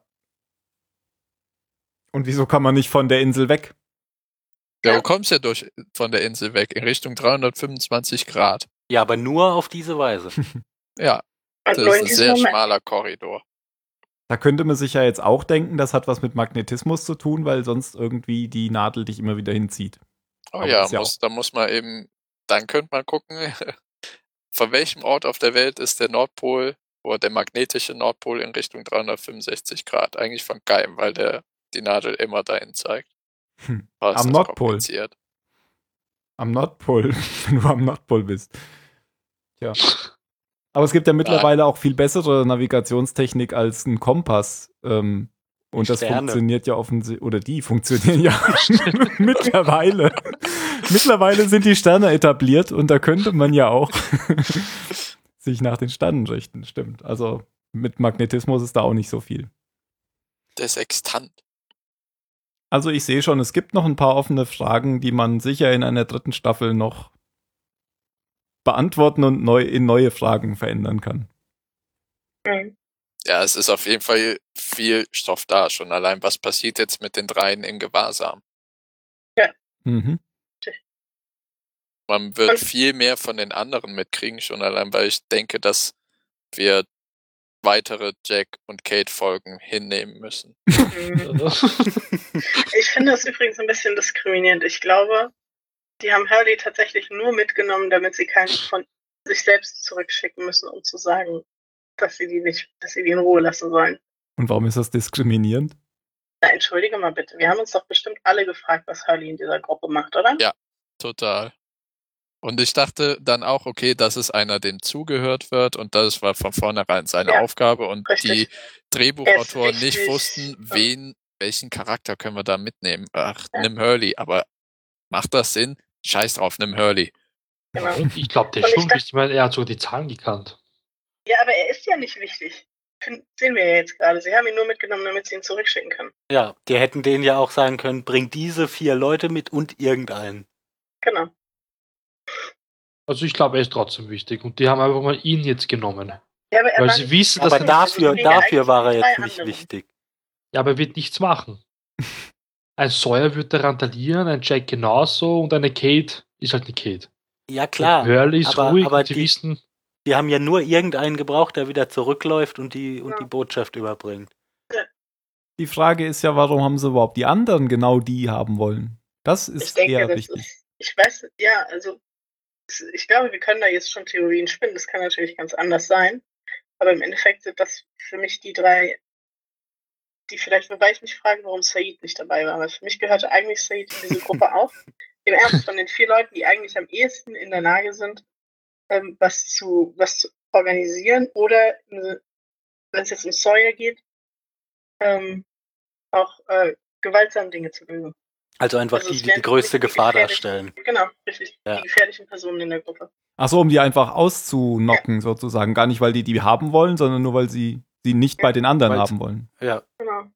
Und wieso kann man nicht von der Insel weg? Ja, du kommst ja von der Insel weg, in Richtung 325 Grad. Ja, aber nur auf diese Weise. Ja, das ist ein sehr schmaler Korridor. Da könnte man sich ja jetzt auch denken, das hat was mit Magnetismus zu tun, weil sonst irgendwie die Nadel dich immer wieder hinzieht. Oh aber ja, da muss man eben, dann könnte man gucken, von welchem Ort auf der Welt ist der Nordpol oder der magnetische Nordpol in Richtung 365 Grad? Eigentlich von keinem, weil die Nadel immer dahin zeigt. Am Nordpol. Am Nordpol, wenn du am Nordpol bist. Tja. Aber es gibt ja mittlerweile auch viel bessere Navigationstechnik als ein Kompass. Und das funktioniert ja offensichtlich, oder die funktionieren ja mittlerweile. Mittlerweile sind die Sterne etabliert und da könnte man ja auch sich nach den Sternen richten, stimmt. Also mit Magnetismus ist da auch nicht so viel. Der Sextant. Also ich sehe schon, es gibt noch ein paar offene Fragen, die man sicher in einer 3. Staffel noch beantworten und in neue Fragen verändern kann. Ja, es ist auf jeden Fall viel Stoff da schon. Allein, was passiert jetzt mit den 3 in Gewahrsam? Ja. Mhm. Man wird viel mehr von den anderen mitkriegen, schon allein, weil ich denke, dass wir weitere Jack- und Kate-Folgen hinnehmen müssen. Ich finde das übrigens ein bisschen diskriminierend. Ich glaube, die haben Hurley tatsächlich nur mitgenommen, damit sie keinen von sich selbst zurückschicken müssen, um zu sagen, dass sie die in Ruhe lassen sollen. Und warum ist das diskriminierend? Na, entschuldige mal bitte, wir haben uns doch bestimmt alle gefragt, was Hurley in dieser Gruppe macht, oder? Ja, total. Und ich dachte dann auch, okay, das ist einer, dem zugehört wird und das war von vornherein seine Aufgabe und richtig. Die Drehbuchautoren nicht wussten, welchen Charakter können wir da mitnehmen. Ach, nimm Hurley, aber macht das Sinn? Scheiß drauf, nimm Hurley. Genau. Ich glaube, der ist schon wichtig, weil er hat so die Zahlen gekannt. Ja, aber er ist ja nicht wichtig. Sehen wir ja jetzt gerade. Sie haben ihn nur mitgenommen, damit sie ihn zurückschicken können. Ja, die hätten denen ja auch sagen können, bring diese 4 Leute mit und irgendeinen. Genau. Also ich glaube, er ist trotzdem wichtig und die haben einfach mal ihn jetzt genommen. Ja, aber weil sie wissen, dass aber dafür war er jetzt nicht wichtig. Ja, aber er wird nichts machen. Ein Sawyer wird da randalieren, ein Jack genauso und eine Kate ist halt eine Kate. Ja, klar. Hurley ist ruhig, aber die wissen... Die haben ja nur irgendeinen gebraucht, der wieder zurückläuft und die Botschaft überbringt. Die Frage ist ja, warum haben sie überhaupt die anderen genau die haben wollen? Das ist eher wichtig. Ich weiß, ja, also ich glaube, wir können da jetzt schon Theorien spinnen. Das kann natürlich ganz anders sein. Aber im Endeffekt sind das für mich die 3, die vielleicht, wobei ich mich frage, warum Said nicht dabei war. Weil für mich gehörte eigentlich Said in diese Gruppe auch. Im Ernst, von den 4 Leuten, die eigentlich am ehesten in der Lage sind, was zu organisieren oder, wenn es jetzt um Sawyer geht, auch gewaltsam Dinge zu lösen. Also einfach die größte Gefahr darstellen. Genau, richtig. Ja. Die gefährlichen Personen in der Gruppe. Ach so, um die einfach auszunocken sozusagen. Gar nicht, weil die haben wollen, sondern nur, weil sie die nicht bei den anderen haben wollen. Ja. Genau.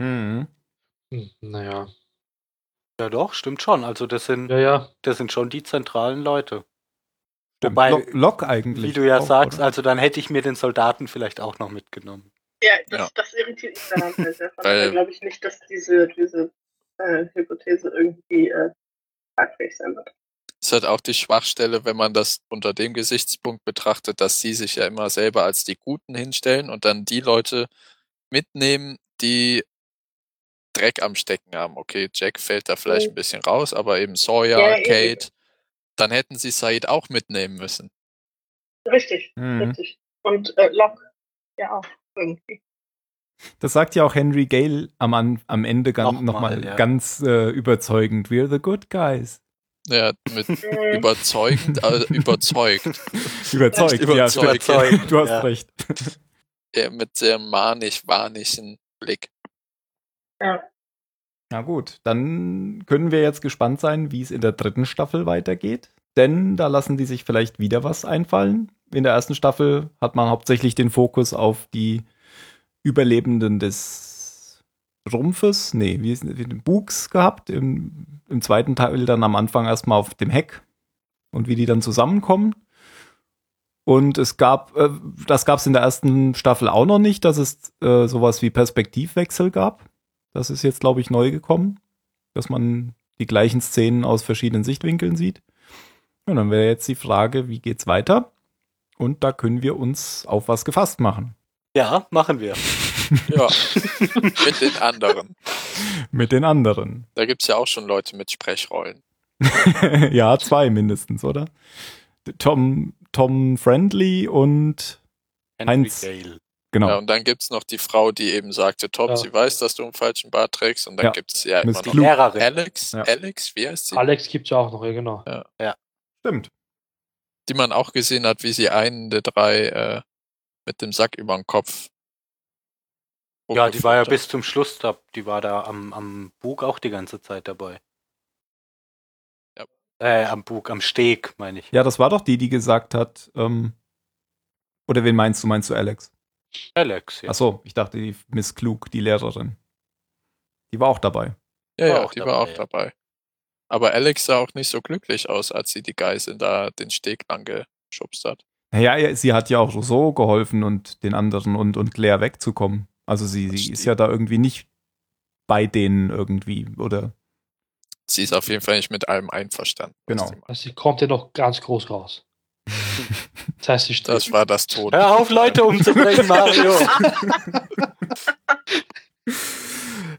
Ja. Naja. Ja doch, stimmt schon. Also das sind schon die zentralen Leute. Stimmt. Wobei, Locke eigentlich. Wie du ja auch sagst, oder? Also dann hätte ich mir den Soldaten vielleicht auch noch mitgenommen. Ja, das irritiert mich daran. Ich glaube ich nicht, dass diese Hypothese irgendwie tragfähig sein wird. Das ist halt auch die Schwachstelle, wenn man das unter dem Gesichtspunkt betrachtet, dass sie sich ja immer selber als die Guten hinstellen und dann die Leute mitnehmen, die Dreck am Stecken haben. Okay, Jack fällt da vielleicht ein bisschen raus, aber eben Sawyer, Kate, dann hätten sie Said auch mitnehmen müssen. Richtig, richtig. Und Locke, ja auch irgendwie. Das sagt ja auch Henry Gale am Ende nochmal ganz überzeugend. We're the good guys. Ja, mit überzeugend. Überzeugt, du hast recht. Ja, mit sehr wahnischen Blick. Ja. Na gut, dann können wir jetzt gespannt sein, wie es in der 3. Staffel weitergeht. Denn da lassen die sich vielleicht wieder was einfallen. In der 1. Staffel hat man hauptsächlich den Fokus auf die Überlebenden des Rumpfes, den Bugs gehabt. Im 2. Teil dann am Anfang erstmal auf dem Heck und wie die dann zusammenkommen. Und das gab es in der 1. Staffel auch noch nicht, dass es sowas wie Perspektivwechsel gab. Das ist jetzt, glaube ich, neu gekommen, dass man die gleichen Szenen aus verschiedenen Sichtwinkeln sieht. Und dann wäre jetzt die Frage, wie geht's weiter? Und da können wir uns auf was gefasst machen. Ja, machen wir. Ja, mit den anderen. Mit den anderen. Da gibt's ja auch schon Leute mit Sprechrollen. Ja, 2 mindestens, oder? Tom Friendly und Heinz. Gale. Genau. Ja, und dann gibt es noch die Frau, die eben sagte, Tom, sie weiß, dass du einen falschen Bart trägst. Und dann gibt es ja immer noch Lehrerin. Alex, wie heißt sie? Alex gibt es ja auch noch, ja genau. Ja. Stimmt. Die man auch gesehen hat, wie sie einen der 3 mit dem Sack über den Kopf. Ja, die war ja bis zum Schluss da. Die war da am Bug auch die ganze Zeit dabei. Ja. Am Bug, am Steg, meine ich. Ja, das war doch die gesagt hat, oder wen meinst du? Meinst du Alex? Alex, ja. Achso, ich dachte, die Miss Klug, die Lehrerin. Die war auch dabei. Ja, die war auch dabei. Aber Alex sah auch nicht so glücklich aus, als sie die Geiseln da den Steg lang geschubst hat. Naja, sie hat ja auch Rousseau geholfen und den anderen und Claire wegzukommen. Also sie ist ja da irgendwie nicht bei denen irgendwie, oder? Sie ist auf jeden Fall nicht mit allem einverstanden. Genau. Also sie kommt ja noch ganz groß raus. Das heißt, das war das Tod. Hör auf, Leute umzubringen, Mario.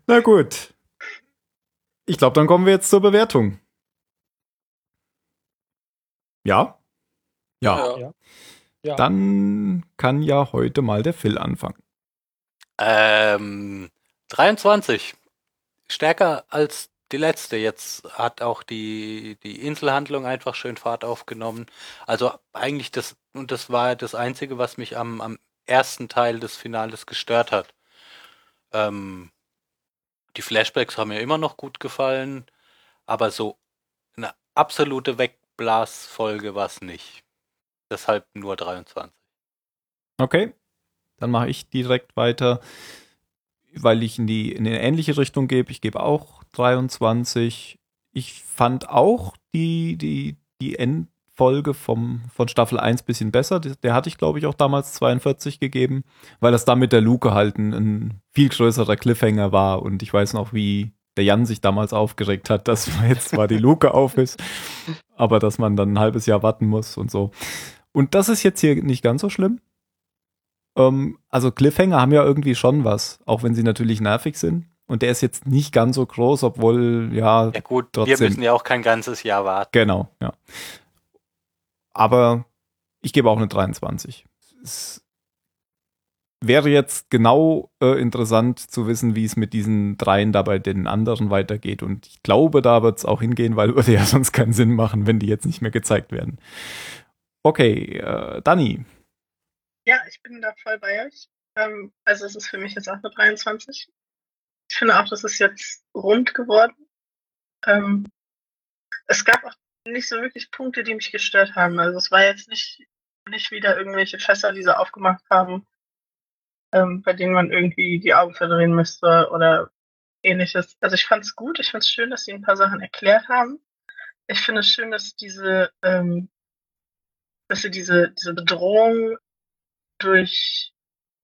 Na gut. Ich glaube, dann kommen wir jetzt zur Bewertung. Ja? Ja. Dann kann ja heute mal der Phil anfangen. 23. Stärker als die letzte. Jetzt hat auch die Inselhandlung einfach schön Fahrt aufgenommen. Also eigentlich das war das Einzige, was mich am ersten Teil des Finales gestört hat. Die Flashbacks haben mir immer noch gut gefallen, aber so eine absolute Wegblasfolge war es nicht. Deshalb nur 23. Okay, dann mache ich direkt weiter, weil ich in eine ähnliche Richtung gebe. Ich gebe auch 23. Ich fand auch die Endfolge von Staffel 1 ein bisschen besser. Der hatte ich, glaube ich, auch damals 42 gegeben, weil das da mit der Luke halt ein viel größerer Cliffhanger war. Und ich weiß noch, wie der Jan sich damals aufgeregt hat, dass jetzt zwar die Luke auf ist, aber dass man dann ein halbes Jahr warten muss und so. Und das ist jetzt hier nicht ganz so schlimm. Also Cliffhanger haben ja irgendwie schon was, auch wenn sie natürlich nervig sind. Und der ist jetzt nicht ganz so groß, obwohl, ja gut, trotzdem. Wir müssen ja auch kein ganzes Jahr warten. Genau, ja. Aber ich gebe auch eine 23. Es wäre jetzt genau interessant zu wissen, wie es mit diesen dreien da bei den anderen weitergeht. Und ich glaube, da wird es auch hingehen, weil würde ja sonst keinen Sinn machen, wenn die jetzt nicht mehr gezeigt werden. Okay, Dani. Ja, ich bin da voll bei euch. Also es ist für mich jetzt auch eine 23. Ich finde auch, das ist jetzt rund geworden. Es gab auch nicht so wirklich Punkte, die mich gestört haben. Also es war jetzt nicht wieder irgendwelche Fässer, die sie aufgemacht haben, bei denen man irgendwie die Augen verdrehen müsste oder ähnliches. Also ich fand es gut. Ich fand es schön, dass sie ein paar Sachen erklärt haben. Ich finde es schön, dass diese Bedrohung durch,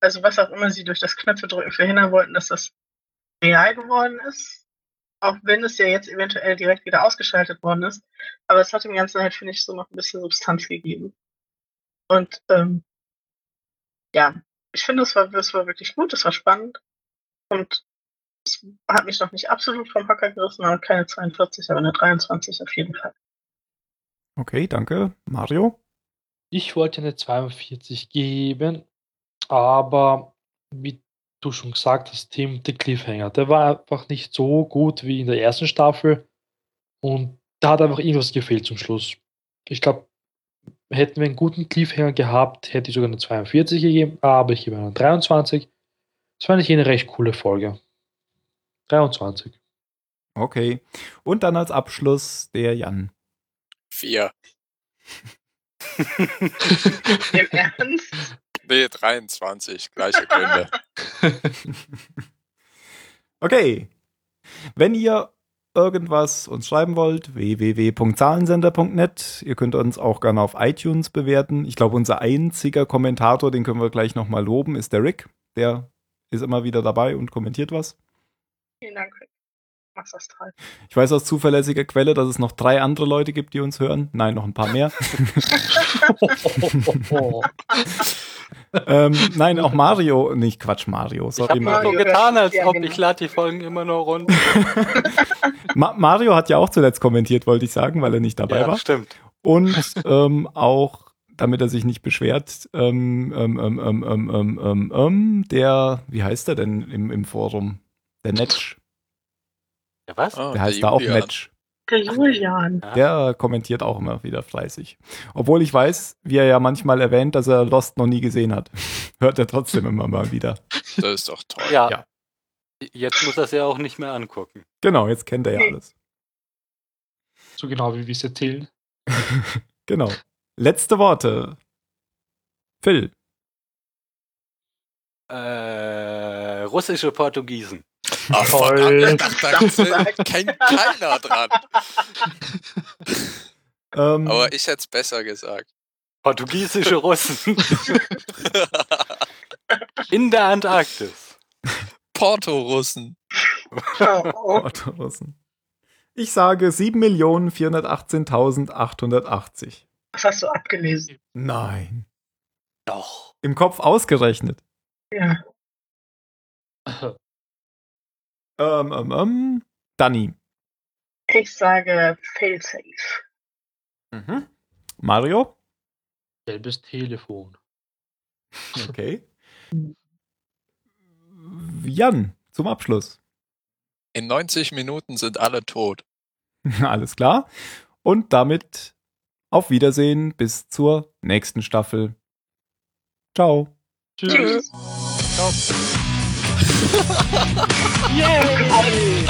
also was auch immer sie durch das Knöpfe drücken verhindern wollten, dass das real geworden ist, auch wenn es ja jetzt eventuell direkt wieder ausgeschaltet worden ist, aber es hat dem Ganzen halt, finde ich, so noch ein bisschen Substanz gegeben. Und ja, ich finde, es war wirklich gut, es war spannend und es hat mich noch nicht absolut vom Hocker gerissen, aber keine 42, aber eine 23 auf jeden Fall. Okay, danke. Mario? Ich wollte eine 42 geben, aber mit du schon gesagt hast, Tim, der Cliffhanger, der war einfach nicht so gut wie in der ersten Staffel und da hat einfach irgendwas gefehlt zum Schluss. Ich glaube, hätten wir einen guten Cliffhanger gehabt, hätte ich sogar eine 42 gegeben, aber ich gebe eine 23. Das fand ich eine recht coole Folge. 23. Okay. Und dann als Abschluss der Jan. 4. Im Ernst? Nee, 23, gleiche Gründe. Okay. Wenn ihr irgendwas uns schreiben wollt, www.zahlensender.net. Ihr könnt uns auch gerne auf iTunes bewerten. Ich glaube, unser einziger Kommentator, den können wir gleich nochmal loben, ist der Rick. Der ist immer wieder dabei und kommentiert was. Vielen Dank, Rick. Mach's astral. Ich weiß aus zuverlässiger Quelle, dass es noch 3 andere Leute gibt, die uns hören. Nein, noch ein paar mehr. Nein, auch Mario. Nicht Quatsch, Mario. Sorry, ich habe so getan, als ob ich lade die Folgen immer nur runter. Mario hat ja auch zuletzt kommentiert, wollte ich sagen, weil er nicht dabei war. Stimmt. Und auch, damit er sich nicht beschwert, der, wie heißt er denn im Forum? Der Netsch. Der was? Der heißt da auch Match. Der Julian. Der kommentiert auch immer wieder fleißig. Obwohl ich weiß, wie er ja manchmal erwähnt, dass er Lost noch nie gesehen hat. Hört er trotzdem immer mal wieder. Das ist doch toll. Ja. Jetzt muss er es ja auch nicht mehr angucken. Genau, jetzt kennt er ja alles. So genau wie wir Till. Genau. Letzte Worte. Phil. Russische Portugiesen. Ach, verdammt, da kennt keiner dran. Aber ich hätte es besser gesagt. Portugiesische Russen. In der Antarktis. Porto-Russen. Porto-Russen. Ich sage 7.418.880. Das hast du abgelesen? Nein. Doch. Im Kopf ausgerechnet. Ja. Dani. Ich sage Failsafe. Mhm. Mario? Selbes Telefon. Okay. Jan, zum Abschluss. In 90 Minuten sind alle tot. Alles klar. Und damit auf Wiedersehen bis zur nächsten Staffel. Ciao. Tschüss. Ciao. Yay!